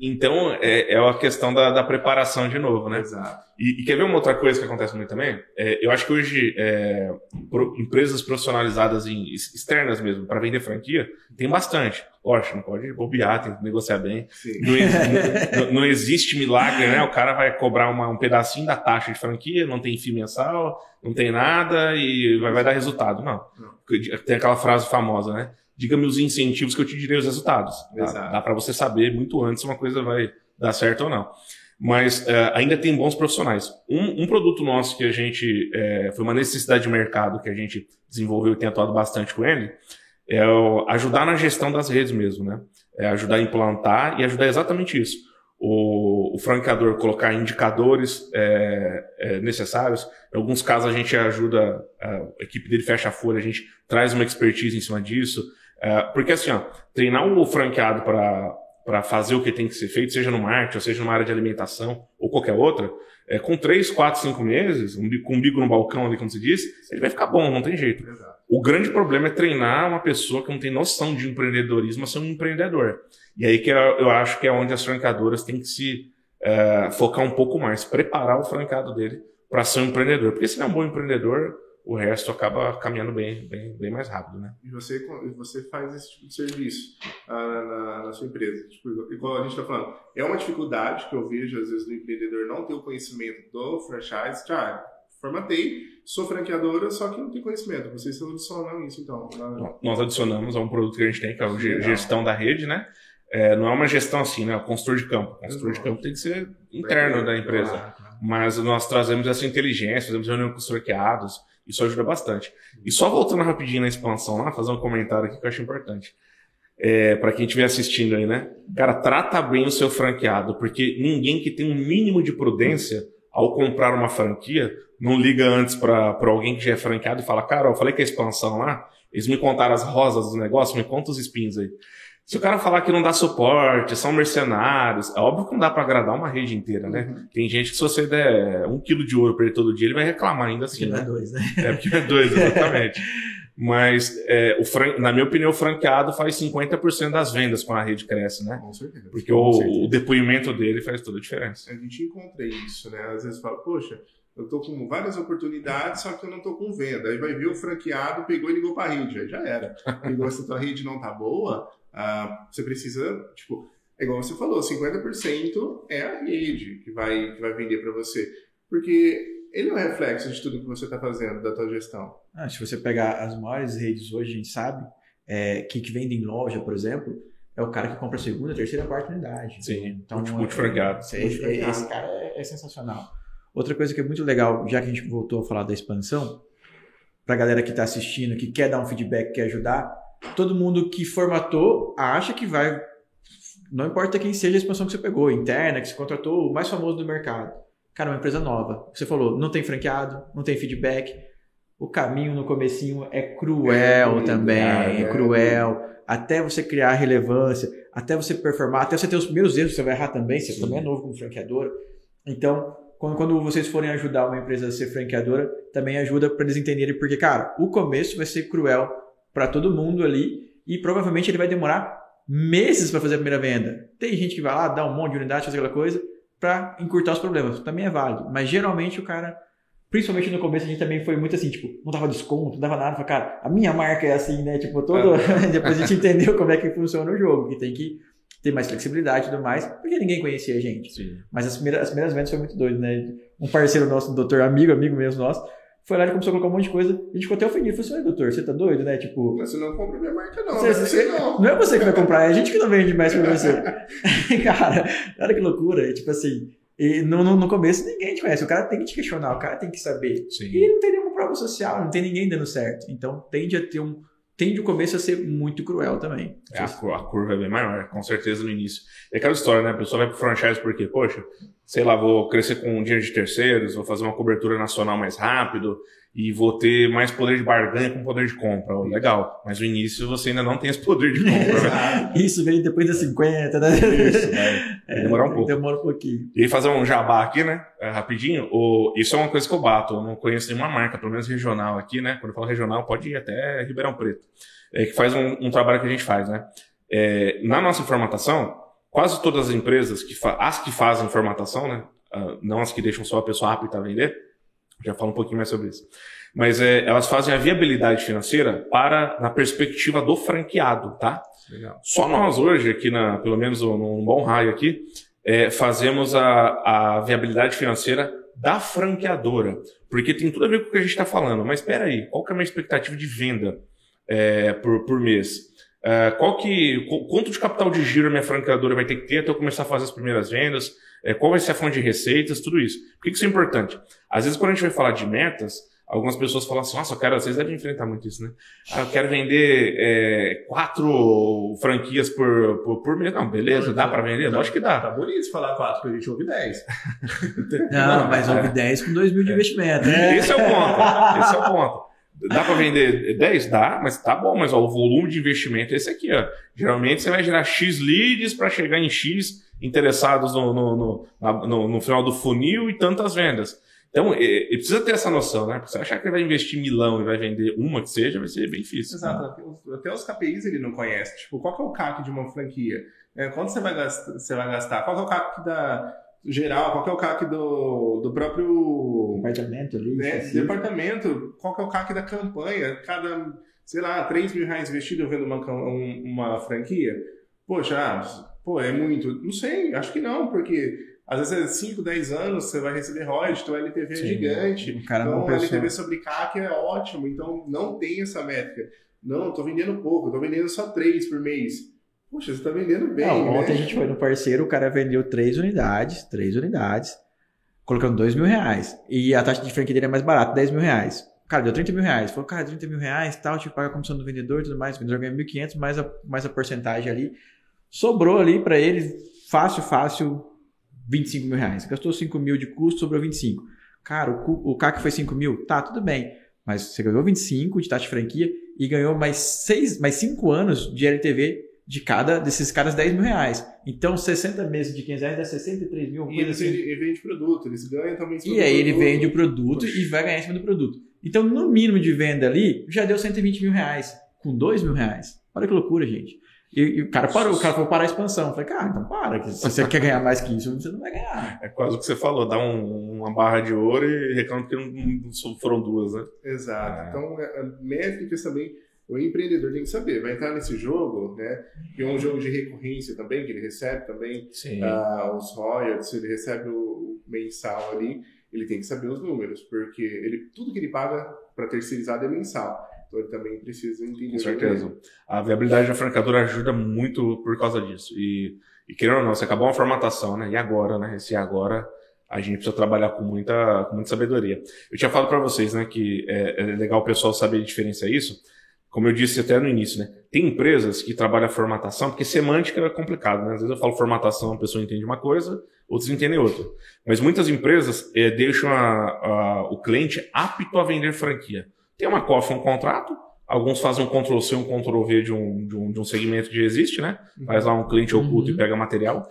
Então, é, é a questão da, da preparação de novo, né? Exato. E, e quer ver uma outra coisa que acontece muito também? É, eu acho que hoje, é, pro, empresas profissionalizadas em, externas mesmo, para vender franquia, tem bastante. Poxa, não pode bobear, tem que negociar bem. Não, não, não existe milagre, né? O cara vai cobrar uma, um pedacinho da taxa de franquia, não tem F I I mensal, não tem nada e vai, vai dar resultado. Não. Tem aquela frase famosa, né? Diga-me os incentivos que eu te direi os resultados. Tá? Dá para você saber muito antes se uma coisa vai dar certo ou não. Mas uh, ainda tem bons profissionais. Um, um produto nosso que a gente... É, foi uma necessidade de mercado que a gente desenvolveu e tem atuado bastante com ele, é o ajudar na gestão das redes mesmo, né? É ajudar a implantar e ajudar exatamente isso. O, o franqueador colocar indicadores é, é, necessários. Em alguns casos a gente ajuda, a equipe dele fecha a folha, a gente traz uma expertise em cima disso. É, porque assim, ó, treinar o franqueado para para fazer o que tem que ser feito, seja no marketing, ou seja numa área de alimentação, ou qualquer outra, é, com três, quatro, cinco meses, um, com um bico no balcão ali, como se diz, ele vai ficar bom, não tem jeito. Exato. O grande problema é treinar uma pessoa que não tem noção de empreendedorismo a ser um empreendedor. E aí que eu, eu acho que é onde as franqueadoras têm que se é, focar um pouco mais, preparar o franqueado dele para ser um empreendedor. Porque se ele é um bom empreendedor, o resto acaba caminhando bem, bem, bem mais rápido, né? E você, você faz esse tipo de serviço ah, na, na sua empresa. Tipo, igual a gente está falando, é uma dificuldade que eu vejo, às vezes, do empreendedor não ter o conhecimento do franchise. Já formatei, sou franqueadora, só que não tenho conhecimento. Vocês adicionam isso, então? Na... Nós adicionamos a um produto que a gente tem, que é a gestão da rede, né? É, não é uma gestão assim, né? O consultor de campo. O consultor de campo tem que ser interno da empresa. Claro, claro. Mas nós trazemos essa inteligência, fazemos reunião com os franqueados. Isso ajuda bastante. E só voltando rapidinho na expansão lá, fazer um comentário aqui que eu acho importante. É, para quem estiver assistindo aí, né? Cara, trata bem o seu franqueado, porque ninguém que tem um mínimo de prudência ao comprar uma franquia, não liga antes para alguém que já é franqueado e fala, cara, eu falei que a expansão lá, eles me contaram as rosas do negócio, me conta os espinhos aí. Se o cara falar que não dá suporte, são mercenários, é óbvio que não dá para agradar uma rede inteira, né? Uhum. Tem gente que se você der um quilo de ouro para ele todo dia, ele vai reclamar ainda assim, porque né? É dois, né? É porque é dois, exatamente. Mas, é, o fran... na minha opinião, o franqueado faz cinquenta por cento das vendas quando a rede cresce, né? Com certeza. Porque o, certeza. o depoimento dele faz toda a diferença. A gente encontra isso, né? Às vezes fala, poxa, eu tô com várias oportunidades, só que eu não tô com venda. Aí vai ver o franqueado, pegou e ligou para a rede, aí já era. Ligou, se a tua rede não tá boa... Uh, você precisa, tipo, é igual você falou, cinquenta por cento é a rede que vai, que vai vender para você, porque ele é um reflexo de tudo que você está fazendo, da tua gestão. Ah, se você pegar as maiores redes hoje, a gente sabe, é, que, que vende em loja, por exemplo, é o cara que compra a segunda, a terceira, a quarta unidade. Sim, então, multifranqueado. É, é, é, esse cara é, é sensacional. Outra coisa que é muito legal, já que a gente voltou a falar da expansão, para a galera que está assistindo, que quer dar um feedback, quer ajudar... Todo mundo que formatou acha que vai... Não importa quem seja a expansão que você pegou, interna, que você contratou, o mais famoso do mercado. Cara, uma empresa nova. Você falou, não tem franqueado, não tem feedback. O caminho no comecinho é cruel é, também, é, é cruel. É. Até você criar relevância, até você performar, até você ter os primeiros erros, você vai errar também, você Sim. também é novo como franqueadora. Então, quando, quando vocês forem ajudar uma empresa a ser franqueadora, também ajuda para eles entenderem, porque, cara, o começo vai ser cruel para todo mundo ali e provavelmente ele vai demorar meses para fazer a primeira venda. Tem gente que vai lá, dá um monte de unidade, fazer aquela coisa, para encurtar os problemas. Também é válido. Mas geralmente o cara, principalmente no começo, a gente também foi muito assim, tipo, não dava desconto, não dava nada. Falei, cara, a minha marca é assim, né? Tipo, todo... Depois a gente entendeu como é que funciona o jogo, que tem que ter mais flexibilidade e tudo mais, porque ninguém conhecia a gente. Sim. Mas as primeiras, as primeiras vendas foi muito doido, né? Um parceiro nosso, um doutor, amigo, amigo mesmo nosso, foi lá e começou a colocar um monte de coisa. A gente ficou até ofendido. Falei assim, doutor, você tá doido, né? Tipo... Mas você não compra minha marca, não. Você, você, não. não é você que vai comprar, é a gente que não vende mais pra você. Cara, olha que loucura. E, tipo assim, e no, no, no começo ninguém te conhece. O cara tem que te questionar, o cara tem que saber. Sim. E não tem nenhuma prova social, não tem ninguém dando certo. Então, tende a ter um... Tende o começo a ser muito cruel também. É, a, a curva é bem maior, com certeza, no início. É aquela história, né? A pessoa vai pro franchise porque, poxa, sei lá, vou crescer com um dinheiro de terceiros, vou fazer uma cobertura nacional mais rápido e vou ter mais poder de barganha com poder de compra. Oh, legal. Mas no início você ainda não tem esse poder de compra. Isso vem depois das cinquenta, né? Isso, né? Vai demorar um pouco. Demora um pouquinho. E fazer um jabá aqui, né? É, rapidinho. O, isso é uma coisa que eu bato. Eu não conheço nenhuma marca, pelo menos regional aqui, né? Quando eu falo regional, pode ir até Ribeirão Preto. É, que faz um, um trabalho que a gente faz, né? É, na nossa formatação, quase todas as empresas, que fa- as que fazem formatação, né? Uh, não as que deixam só a pessoa apta a vender, já falo um pouquinho mais sobre isso, mas é, elas fazem a viabilidade financeira para, na perspectiva do franqueado, tá? Legal. Só nós hoje, aqui na, pelo menos num bom raio aqui, é, fazemos a, a viabilidade financeira da franqueadora, porque tem tudo a ver com o que a gente está falando, mas espera aí, qual que é a minha expectativa de venda é, por, por mês? Uh, qual que, quanto de capital de giro a minha franqueadora vai ter que ter até eu começar a fazer as primeiras vendas? Uh, qual vai ser a fonte de receitas? Tudo isso. Por que, que isso é importante? Às vezes, quando a gente vai falar de metas, algumas pessoas falam assim, nossa, cara, vocês devem enfrentar muito isso, né? Ah, eu quero vender é, quatro franquias por, por, por mês. Não, beleza, dá para vender? Lógico que dá. Tá bonito falar quatro, porque a gente ouve dez. Não, não, mas ouve é. dez com dois mil de é. investimento. Né? Esse é o ponto, esse é o ponto. Dá para vender dez? Dá, mas tá bom, mas ó, o volume de investimento é esse aqui, ó. Geralmente você vai gerar X leads para chegar em X interessados no, no, no, na, no, no final do funil e tantas vendas. Então, ele precisa ter essa noção, né? Porque você achar que ele vai investir milão e vai vender uma que seja, vai ser bem difícil. Exato. Né? Até os K P Is ele não conhece. Tipo, qual que é o C A C de uma franquia? É, quanto você vai gastar? Você vai gastar? Qual que é o C A C da... geral, qual que é o C A C do, do próprio... Departamento ali. Né? Departamento, qual que é o C A C da campanha? Cada, sei lá, três mil reais investido eu vendo uma, um, uma franquia? Poxa, ah, pô, é muito. Não sei, acho que não, porque... Às vezes é cinco, dez anos, você vai receber royalties, então L T V é Sim, gigante. Um cara então, L T V sobre C A C é ótimo, então não tem essa métrica. Não, eu tô vendendo pouco, eu tô vendendo só três por mês. Poxa, você tá vendendo bem, não, né? Ontem a gente foi no parceiro, o cara vendeu três unidades, três unidades, colocando dois mil reais. E a taxa de franquia dele é mais barata, dez mil reais. Cara, deu trinta mil reais. Falou, cara, trinta mil reais, tal, tinha que pagar a comissão do vendedor e tudo mais. O vendedor ganha mil e quinhentos, mais a, mais a porcentagem ali. Sobrou ali pra ele, fácil, fácil, vinte e cinco mil reais. Gastou cinco mil de custo, sobrou vinte e cinco. Cara, o, o C A C foi cinco mil? Tá, tudo bem. Mas você ganhou vinte e cinco de taxa de franquia e ganhou mais, seis, mais cinco anos de L T V de cada desses caras dez mil reais. Então, sessenta meses de quinhentos reais dá sessenta e três mil. Coisa e ele, assim. vende, ele vende produto, eles ganham também. E aí ele vende o produto Poxa. E vai ganhar em cima do produto. Então, no mínimo de venda ali, já deu cento e vinte mil reais, com dois mil reais. Olha que loucura, gente. E, e o cara parou, o cara foi parar a expansão. Eu falei, cara, então para, que se você quer ganhar mais que isso, você não vai ganhar. É quase o que você falou, dá um, uma barra de ouro e reclama que não foram duas, né? Exato. É. Então, métricas também... O empreendedor tem que saber, vai entrar nesse jogo, né? Que é um jogo de recorrência também, que ele recebe também uh, os royalties, ele recebe o mensal ali, ele tem que saber os números, porque ele, tudo que ele paga para terceirizado é mensal. Então ele também precisa entender. Com certeza. Mesmo. A viabilidade da franqueadora ajuda muito por causa disso. E, e querendo ou não, você acabou uma formatação, né? E agora, né? Esse agora... A gente precisa trabalhar com muita, com muita sabedoria. Eu tinha falado para vocês, né? Que é, é legal o pessoal saber diferenciar isso. Como eu disse até no início, né? Tem empresas que trabalham a formatação, porque semântica é complicado, né? Às vezes eu falo formatação, a pessoa entende uma coisa, outros entendem outro. Mas muitas empresas é, deixam a, a, o cliente apto a vender franquia. Tem uma C O F, um contrato, alguns fazem um control C, um control V de um, de um, de um segmento que existe, né? Faz lá um cliente oculto uhum. e pega material.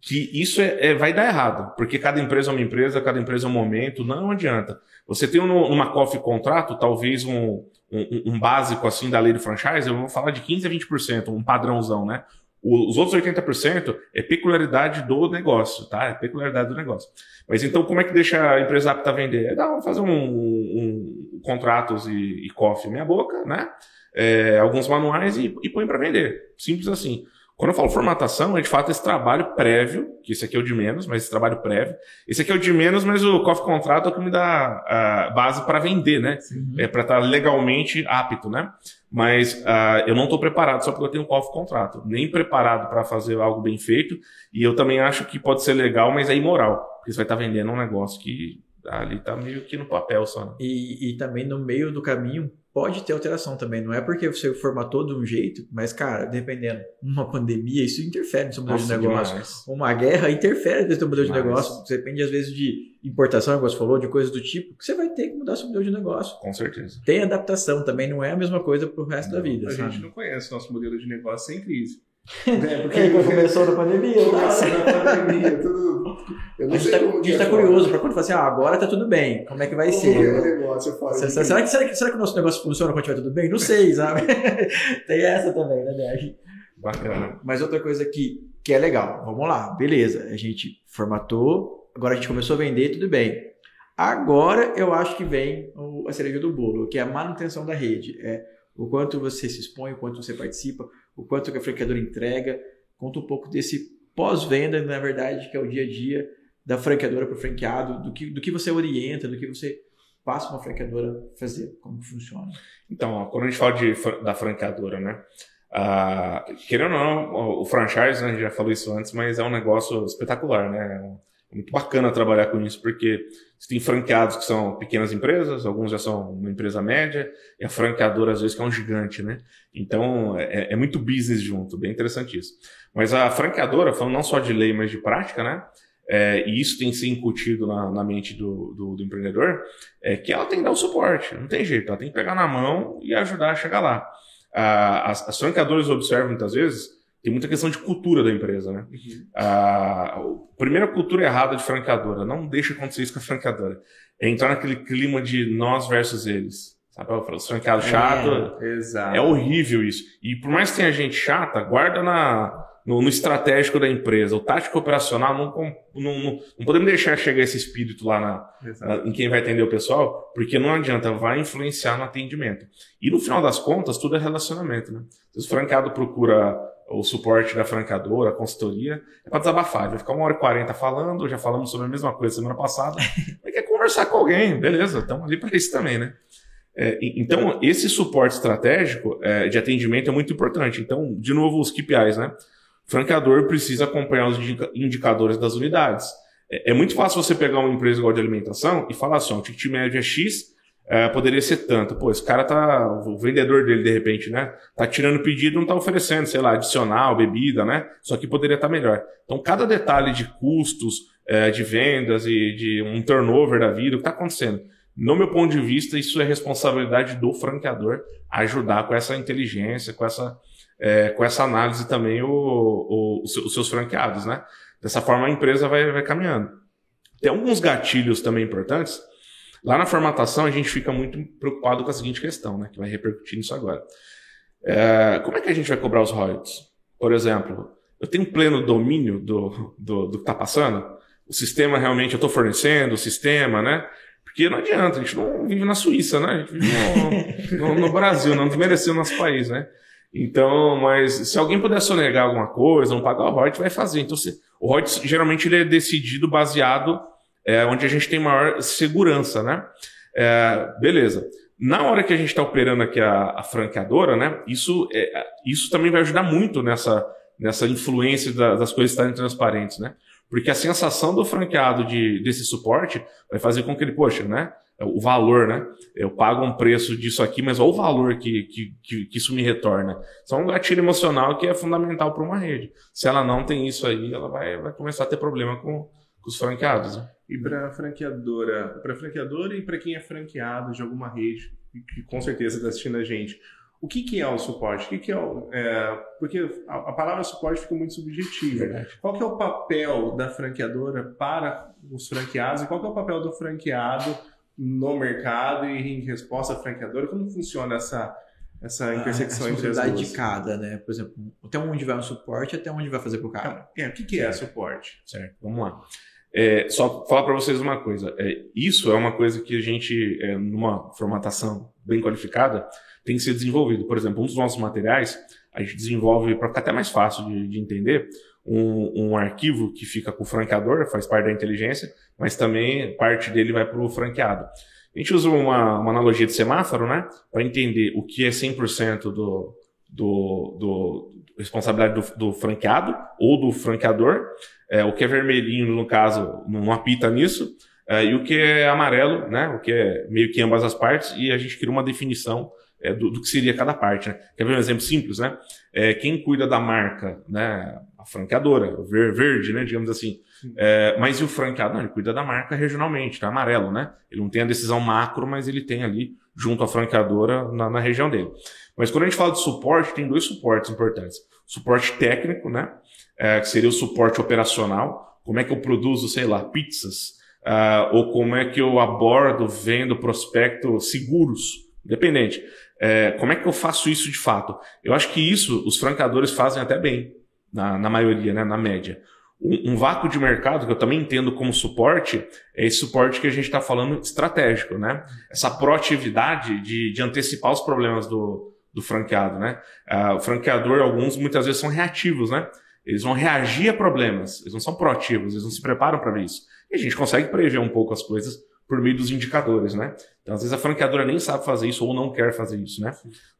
Que isso é, é, vai dar errado, porque cada empresa é uma empresa, cada empresa é um momento, não adianta. Você tem um, uma C O F contrato, talvez um, um, um básico assim da lei do franchise, eu vou falar de quinze a vinte por cento, um padrãozão, né? Os outros oitenta por cento é peculiaridade do negócio, tá? É peculiaridade do negócio. Mas então, como é que deixa a empresa apta a vender? É dar uma, fazer um, um contratos e, e coffee meia boca, né? É, alguns manuais e, e põe para vender. Simples assim. Quando eu falo formatação, é de fato esse trabalho prévio, que esse aqui é o de menos, mas esse trabalho prévio. Esse aqui é o de menos, mas o coffee contrato é o que me dá a base para vender, né? Sim. É para estar legalmente apto, né? Mas uh, eu não estou preparado só porque eu tenho um cofre contrato, nem preparado para fazer algo bem feito, e eu também acho que pode ser legal, mas é imoral, porque você vai estar tá vendendo um negócio que ali está meio que no papel só. Né? E, e também no meio do caminho pode ter alteração também, não é porque você formatou de um jeito, mas cara, dependendo, uma pandemia, isso interfere no seu modelo Nossa, de negócio, demais. Uma guerra interfere no seu modelo demais. de negócio, depende às vezes de importação, como você falou, de coisas do tipo, que você vai ter que mudar seu modelo de negócio. Com certeza. Tem adaptação também, não é a mesma coisa pro resto não, da vida. A sabe? gente não conhece o nosso modelo de negócio sem crise. É, porque é, começou na pandemia. Começou na pandemia, tudo. Eu não a gente está tá curioso para quando fala assim, ah, agora está tudo bem, como é que vai como ser? É negócio, será, será, será, que, será, que, será que o nosso negócio funciona quando estiver tudo bem? Não sei, sabe? Tem essa também, né, Derg? Bacana. Mas outra coisa que, que é legal, vamos lá, beleza, a gente formatou, agora a gente começou a vender, tudo bem. Agora eu acho que vem a cereja do bolo, que é a manutenção da rede. É o quanto você se expõe, o quanto você participa, o quanto que a franqueadora entrega. Conta um pouco desse pós-venda, na verdade, que é o dia a dia da franqueadora para o franqueado, do que, do que você orienta, do que você passa uma franqueadora fazer, como funciona. Então, ó, quando a gente fala de, da franqueadora, né? Ah, querendo ou não, o franchise, né, a gente já falou isso antes, mas é um negócio espetacular, né? Muito bacana trabalhar com isso, porque você tem franqueados que são pequenas empresas, alguns já são uma empresa média, e a franqueadora, às vezes, que é um gigante, né? Então, é, é muito business junto, bem interessante isso. Mas a franqueadora, falando não só de lei, mas de prática, né? É, e isso tem que ser incutido na, na mente do, do, do empreendedor, é que ela tem que dar o suporte, não tem jeito, ela tem que pegar na mão e ajudar a chegar lá. A, as, as franqueadoras observam, muitas vezes, tem muita questão de cultura da empresa, né? Uhum. A primeira cultura errada de franqueadora, não deixa acontecer isso com a franqueadora, é entrar naquele clima de nós versus eles. Sabe? Os franqueados é, chato, exato. É horrível isso. E por mais que tenha gente chata, guarda na, no, no estratégico da empresa, o tático operacional, não, não, não, não podemos deixar chegar esse espírito lá na, na, em quem vai atender o pessoal, porque não adianta, vai influenciar no atendimento. E no final das contas, tudo é relacionamento, né? Se o franqueado procura o suporte da franqueadora, a consultoria, é para desabafar. Vai ficar uma hora e quarenta falando, já falamos sobre a mesma coisa semana passada, mas quer conversar com alguém, beleza, estamos ali para isso também, né? É, então, esse suporte estratégico é, de atendimento é muito importante. Então, de novo, os K P Is, né? O franqueador precisa acompanhar os indicadores das unidades. É, é muito fácil você pegar uma empresa igual de alimentação e falar assim, ó, o ticket médio é X, É, poderia ser tanto. Pô, esse cara tá... O vendedor dele, de repente, né? Tá tirando pedido, não tá oferecendo, sei lá, adicional, bebida, né? Só que poderia estar tá melhor. Então, cada detalhe de custos, é, de vendas e de um turnover da vida, o que tá acontecendo? No meu ponto de vista, isso é responsabilidade do franqueador ajudar com essa inteligência, com essa, é, com essa análise também o, o, os seus franqueados, né? Dessa forma, a empresa vai, vai caminhando. Tem alguns gatilhos também importantes. Lá na formatação, a gente fica muito preocupado com a seguinte questão, né? Que vai repercutir nisso agora. É, como é que a gente vai cobrar os royalties? Por exemplo, eu tenho pleno domínio do, do, do que está passando? O sistema realmente, eu estou fornecendo o sistema, né? Porque não adianta, a gente não vive na Suíça, né? A gente vive no, no, no Brasil, não desmereceu o nosso país, né? Então, mas se alguém puder sonegar alguma coisa, não pagar o royalties, vai fazer. Então, se, o royalties, geralmente, ele é decidido baseado... É, onde a gente tem maior segurança, né? É, beleza. Na hora que a gente está operando aqui a, a franqueadora, né? Isso, é, isso também vai ajudar muito nessa, nessa influência da, das coisas estarem transparentes, né? Porque a sensação do franqueado de, desse suporte vai fazer com que ele, poxa, né? o valor, né? Eu pago um preço disso aqui, mas olha o valor que, que, que isso me retorna. Isso é um gatilho emocional que é fundamental para uma rede. Se ela não tem isso aí, ela vai, vai começar a ter problema com, com os franqueados. Né? E para a franqueadora, para franqueadora e para quem é franqueado de alguma rede, que com certeza está assistindo a gente, o que, que é o suporte? O que, que é o, é, porque a, a palavra suporte fica muito subjetiva. É. Qual que é o papel da franqueadora para os franqueados e qual que é o papel do franqueado no mercado e em resposta à franqueadora? Como funciona essa, essa intersecção ah, entre as duas? A responsabilidade de cada, né? Por exemplo, até onde vai o suporte, até onde vai fazer para o cara. É, o que, que é suporte? Certo, vamos lá. É, só falar para vocês uma coisa. É, isso é uma coisa que a gente, é, numa formatação bem qualificada, tem que ser desenvolvido. Por exemplo, um dos nossos materiais, a gente desenvolve, para ficar até mais fácil de, de entender, um, um arquivo que fica com o franqueador, faz parte da inteligência, mas também parte dele vai para o franqueado. A gente usa uma, uma analogia de semáforo, né, para entender o que é cem por cento do, do, do responsabilidade do, do franqueado ou do franqueador, é, o que é vermelhinho, no caso, não apita nisso, é, e o que é amarelo, né, o que é meio que ambas as partes, e a gente cria uma definição É, do, do que seria cada parte, né? Quer ver um exemplo simples, né? É, quem cuida da marca, né? A franqueadora, ver, verde, né? Digamos assim. É, mas e o franqueado? Não, ele cuida da marca regionalmente, tá? Amarelo, né? Ele não tem a decisão macro, mas ele tem ali junto à franqueadora na, na região dele. Mas quando a gente fala de suporte, tem dois suportes importantes. Suporte técnico, né? É, que seria o suporte operacional. Como é que eu produzo, sei lá, pizzas? Ah, ou como é que eu abordo, vendo, prospecto seguros? Independente. É, como é que eu faço isso de fato? Eu acho que isso os franqueadores fazem até bem, na, na maioria, né, na média. Um, um vácuo de mercado, que eu também entendo como suporte, é esse suporte que a gente está falando estratégico, né? Essa proatividade de, de antecipar os problemas do, do franqueado, né? Ah, o franqueador, alguns, muitas vezes são reativos, né? Eles vão reagir a problemas, eles não são proativos, eles não se preparam para ver isso. E a gente consegue prever um pouco as coisas por meio dos indicadores, né? Então, às vezes a franqueadora nem sabe fazer isso ou não quer fazer isso, né?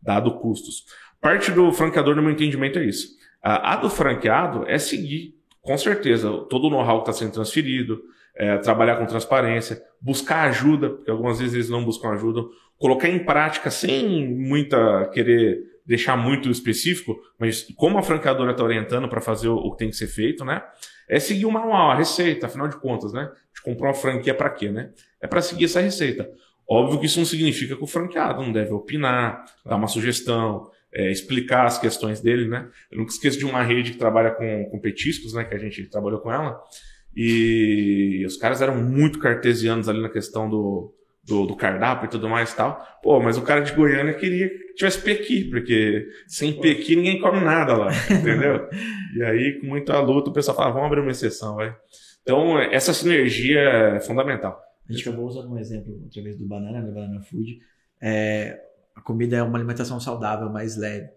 Dado custos. Parte do franqueador, no meu entendimento, é isso. A do franqueado é seguir, com certeza, todo o know-how que está sendo transferido, é, trabalhar com transparência, buscar ajuda, porque algumas vezes eles não buscam ajuda, colocar em prática sem muita querer deixar muito específico, mas como a franqueadora está orientando para fazer o que tem que ser feito, né? É seguir o manual, a receita, afinal de contas, né? De comprar uma franquia para quê, né? É para seguir essa receita. Óbvio que isso não significa que o franqueado não deve opinar, dar uma sugestão, é, explicar as questões dele, né? Eu nunca esqueço de uma rede que trabalha com, com petiscos, né? Que a gente trabalhou com ela. E os caras eram muito cartesianos ali na questão do, do, do cardápio e tudo mais e tal. Pô, mas o cara de Goiânia queria que tivesse pequi, porque sem pequi ninguém come nada lá, entendeu? E aí, com muita luta, o pessoal fala, vamos abrir uma exceção, vai. Então, essa sinergia é fundamental. A gente acabou usando um exemplo através do banana, do banana food. É, a comida é uma alimentação saudável, mais leve.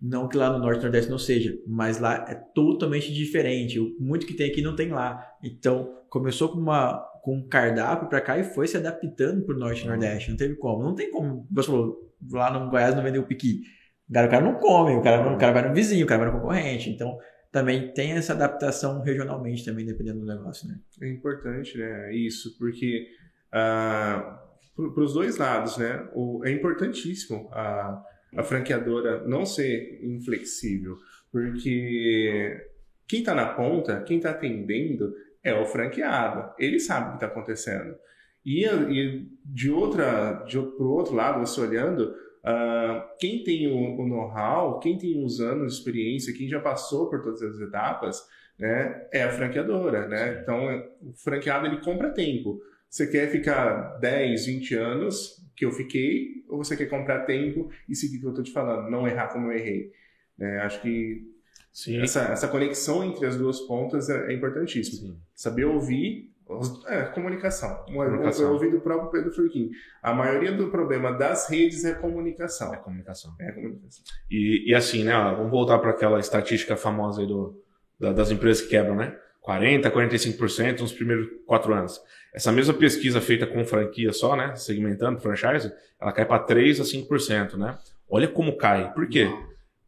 Não que lá no Norte e Nordeste não seja, mas lá é totalmente diferente. Muito que tem aqui não tem lá. Então, começou com, uma, com um cardápio para cá e foi se adaptando para o Norte e Nordeste. Não teve como. Não tem como. Você falou, lá no Goiás não vendeu o piqui. O cara, o cara não come, o cara, não, o cara vai no vizinho, o cara vai no concorrente. Então, também tem essa adaptação regionalmente também, dependendo do negócio, né? É importante, né? Isso, porque uh, para os dois lados, né? O, é importantíssimo a, a franqueadora não ser inflexível, porque quem está na ponta, quem está atendendo é o franqueado. Ele sabe o que está acontecendo. E, e de outra, de, pro outro lado, você olhando... Uh, quem tem o, o know-how, quem tem os anos de experiência, quem já passou por todas as etapas, né, é a franqueadora, né? Então, o franqueado, ele compra tempo. Você quer ficar dez, vinte anos, que eu fiquei, ou você quer comprar tempo e seguir o que eu estou te falando, não errar como eu errei. É, acho que essa, essa conexão entre as duas pontas é, é importantíssima. Sim. Saber ouvir. É, comunicação. comunicação. Eu ouvi do próprio Pedro Furquim. A maioria do problema das redes é comunicação. É comunicação. É comunicação. E, e assim, né? Ó, vamos voltar para aquela estatística famosa aí do, da, das empresas que quebram, né? quarenta, quarenta e cinco por cento nos primeiros quatro anos. Essa mesma pesquisa feita com franquia só, né? Segmentando, franchise, ela cai para três a cinco por cento, né? Olha como cai. Por quê?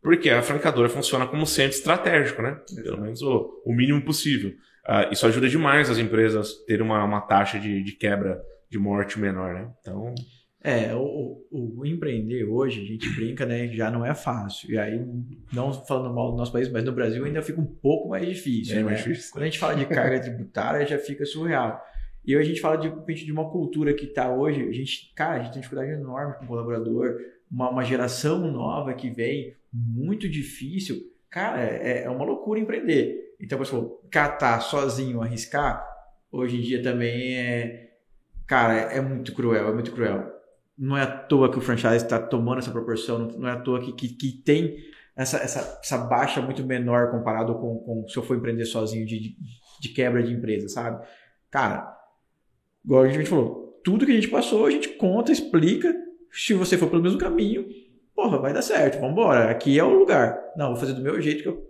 Porque a franqueadora funciona como centro estratégico, né? Exato. Pelo menos o, o mínimo possível. Uh, isso ajuda demais as empresas terem uma, uma taxa de, de quebra de morte menor, né? Então... É, o, o, o empreender hoje, a gente brinca, né? Já não é fácil. E aí, não falando mal do nosso país, mas no Brasil ainda fica um pouco mais difícil. É, né? Mais difícil. Quando a gente fala de carga tributária, já fica surreal. E hoje a gente fala de, de uma cultura que está hoje, a gente, cara, a gente tem dificuldade enorme com o colaborador, uma, uma geração nova que vem, muito difícil. Cara, é, é uma loucura empreender. Então, por exemplo, catar sozinho, arriscar, hoje em dia também é... Cara, é muito cruel, é muito cruel. Não é à toa que o franchise está tomando essa proporção, não é à toa que, que, que tem essa, essa, essa baixa muito menor comparado com, com se eu for empreender sozinho de, de, de quebra de empresa, sabe? Cara, igual a gente falou, tudo que a gente passou, a gente conta, explica. Se você for pelo mesmo caminho, porra, vai dar certo, vamos embora. Aqui é o lugar. Não, vou fazer do meu jeito que eu...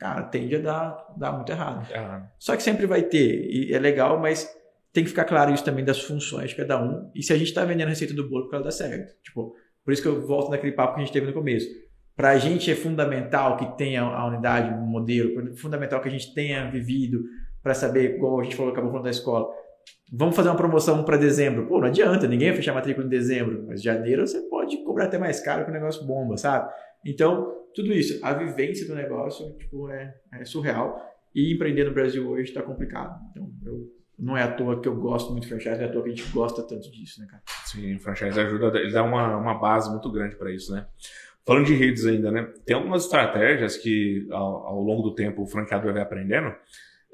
Cara, tende a dar, dar muito errado. Ah. Só que sempre vai ter, e é legal, mas... Tem que ficar claro isso também das funções de cada um. E se a gente está vendendo a receita do bolo, porque ela dá certo. Tipo, por isso que eu volto naquele papo que a gente teve no começo. Para a gente é fundamental que tenha a unidade, o modelo. É fundamental que a gente tenha vivido para saber, igual a gente falou, acabou falando da escola. Vamos fazer uma promoção para dezembro. Pô, não adianta, ninguém vai fechar a matrícula em dezembro. Mas em janeiro você pode cobrar até mais caro que o negócio bomba, sabe? Então, tudo isso. A vivência do negócio tipo, é, é surreal. E empreender no Brasil hoje está complicado. Então, eu... Não é à toa que eu gosto muito de franchise, não é à toa que a gente gosta tanto disso, né, cara? Sim, o franchise ajuda, ele dá uma, uma base muito grande para isso, né? Falando de redes ainda, né? Tem algumas estratégias que ao, ao longo do tempo o franqueador vai aprendendo.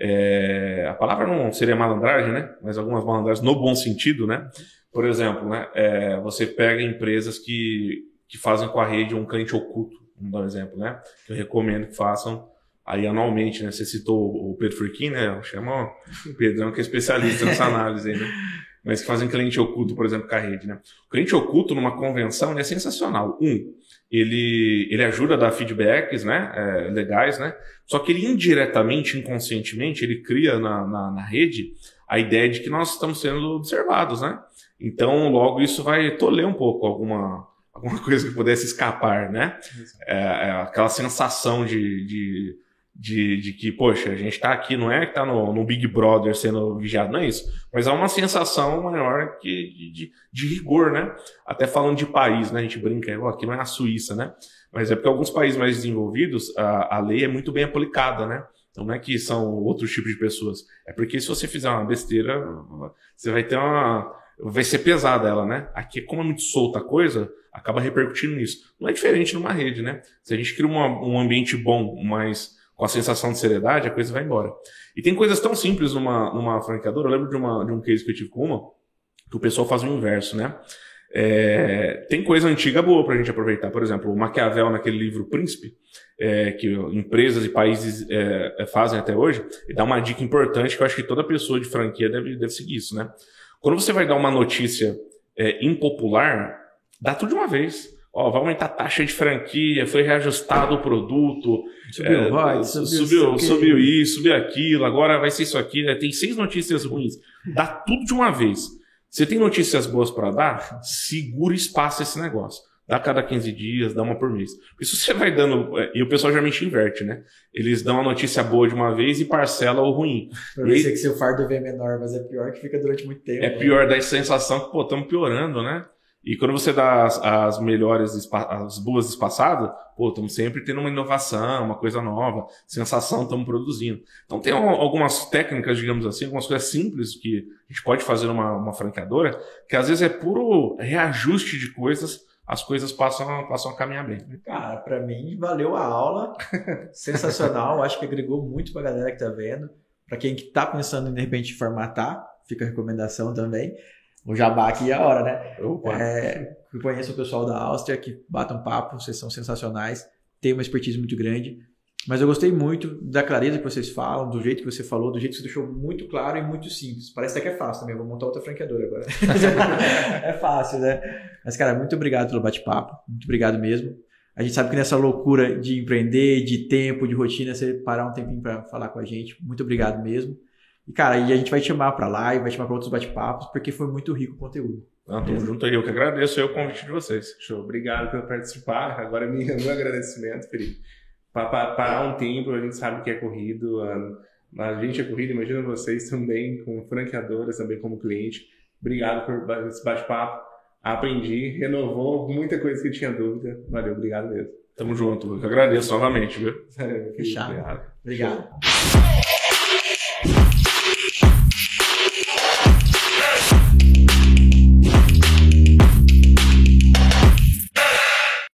É, a palavra não seria malandragem, né? Mas algumas malandragens no bom sentido, né? Por exemplo, né? É, você pega empresas que, que fazem com a rede um cliente oculto, vamos dar um exemplo, né? Que eu recomendo que façam. Aí, anualmente, né? Você citou o Pedro Furquim, né? Chama o Pedrão, que é especialista nessa análise aí, né? Mas que fazem cliente oculto, por exemplo, com a rede, né? O cliente oculto numa convenção, ele é sensacional. Um, ele, ele ajuda a dar feedbacks, né? É, legais, né? Só que ele indiretamente, inconscientemente, ele cria na, na, na rede a ideia de que nós estamos sendo observados, né? Então, logo, isso vai toler um pouco alguma... alguma coisa que pudesse escapar, né? É, é aquela sensação de... de De, de que, poxa, a gente tá aqui, não é que tá no, no Big Brother sendo vigiado, não é isso? Mas há uma sensação maior que, de, de rigor, né? Até falando de país, né? A gente brinca, aqui não é a Suíça, né? Mas é porque alguns países mais desenvolvidos, a, a lei é muito bem aplicada, né? Então não é que são outros tipos de pessoas. É porque se você fizer uma besteira, você vai ter uma... Vai ser pesada ela, né? Aqui, como é muito solta a coisa... Acaba repercutindo nisso. Não é diferente numa rede, né? Se a gente cria uma, um ambiente bom, mas... com a sensação de seriedade, a coisa vai embora. E tem coisas tão simples numa, numa franqueadora. Eu lembro de, uma, de um case que eu tive com uma, que o pessoal faz o inverso, né? É, tem coisa antiga boa pra gente aproveitar. Por exemplo, o Maquiavel, naquele livro Príncipe, é, que empresas e países é, fazem até hoje, ele dá uma dica importante que eu acho que toda pessoa de franquia deve, deve seguir isso, né? Quando você vai dar uma notícia é, impopular, dá tudo de uma vez. Ó, vai aumentar a taxa de franquia, foi reajustado o produto, subiu, é, vai, subiu, subiu, subiu isso, subiu aquilo, agora vai ser isso aqui, né? Tem seis notícias ruins, dá tudo de uma vez. Você tem notícias boas para dar, segura espaço esse negócio. Dá cada quinze dias, dá uma por mês. Isso você vai dando... E o pessoal geralmente inverte, né? Eles dão a notícia boa de uma vez e parcela o ruim. Por isso é que seu fardo vem menor, mas é pior que fica durante muito tempo. É pior, né? Dá a sensação que, pô, estamos piorando, né? E quando você dá as, as melhores, as boas espaçadas, pô, estamos sempre tendo uma inovação, uma coisa nova, sensação, estamos produzindo. Então tem um, algumas técnicas, digamos assim, algumas coisas simples que a gente pode fazer numa uma franqueadora, que às vezes é puro reajuste de coisas, as coisas passam, passam a caminhar bem. Cara, para mim valeu a aula, sensacional, acho que agregou muito para a galera que está vendo, para quem que está pensando em de repente formatar, fica a recomendação também. O jabá aqui é a hora, né? É, eu conheço o pessoal da Áustria que batam papo, vocês são sensacionais, tem uma expertise muito grande, mas eu gostei muito da clareza que vocês falam, do jeito que você falou, do jeito que você deixou muito claro e muito simples. Parece até que é fácil também, eu vou montar outra franqueadora agora. É fácil, né? Mas, cara, muito obrigado pelo bate-papo, muito obrigado mesmo. A gente sabe que nessa loucura de empreender, de tempo, de rotina, você parar um tempinho para falar com a gente, muito obrigado mesmo. E, cara, e a gente vai te chamar pra lá e vai te chamar pra outros bate-papos, porque foi muito rico o conteúdo. Não, tamo junto aí. Eu que agradeço eu o convite de vocês. Show. Obrigado por participar. Agora, meu agradecimento, Felipe. Parar um tempo, a gente sabe que é corrido. A gente é corrido, imagina vocês também, como franqueadoras, também como cliente. Obrigado por esse bate-papo. Aprendi, renovou muita coisa que tinha dúvida. Valeu, obrigado mesmo. Tamo junto, eu agradeço novamente, viu? Fechado. Obrigado. obrigado.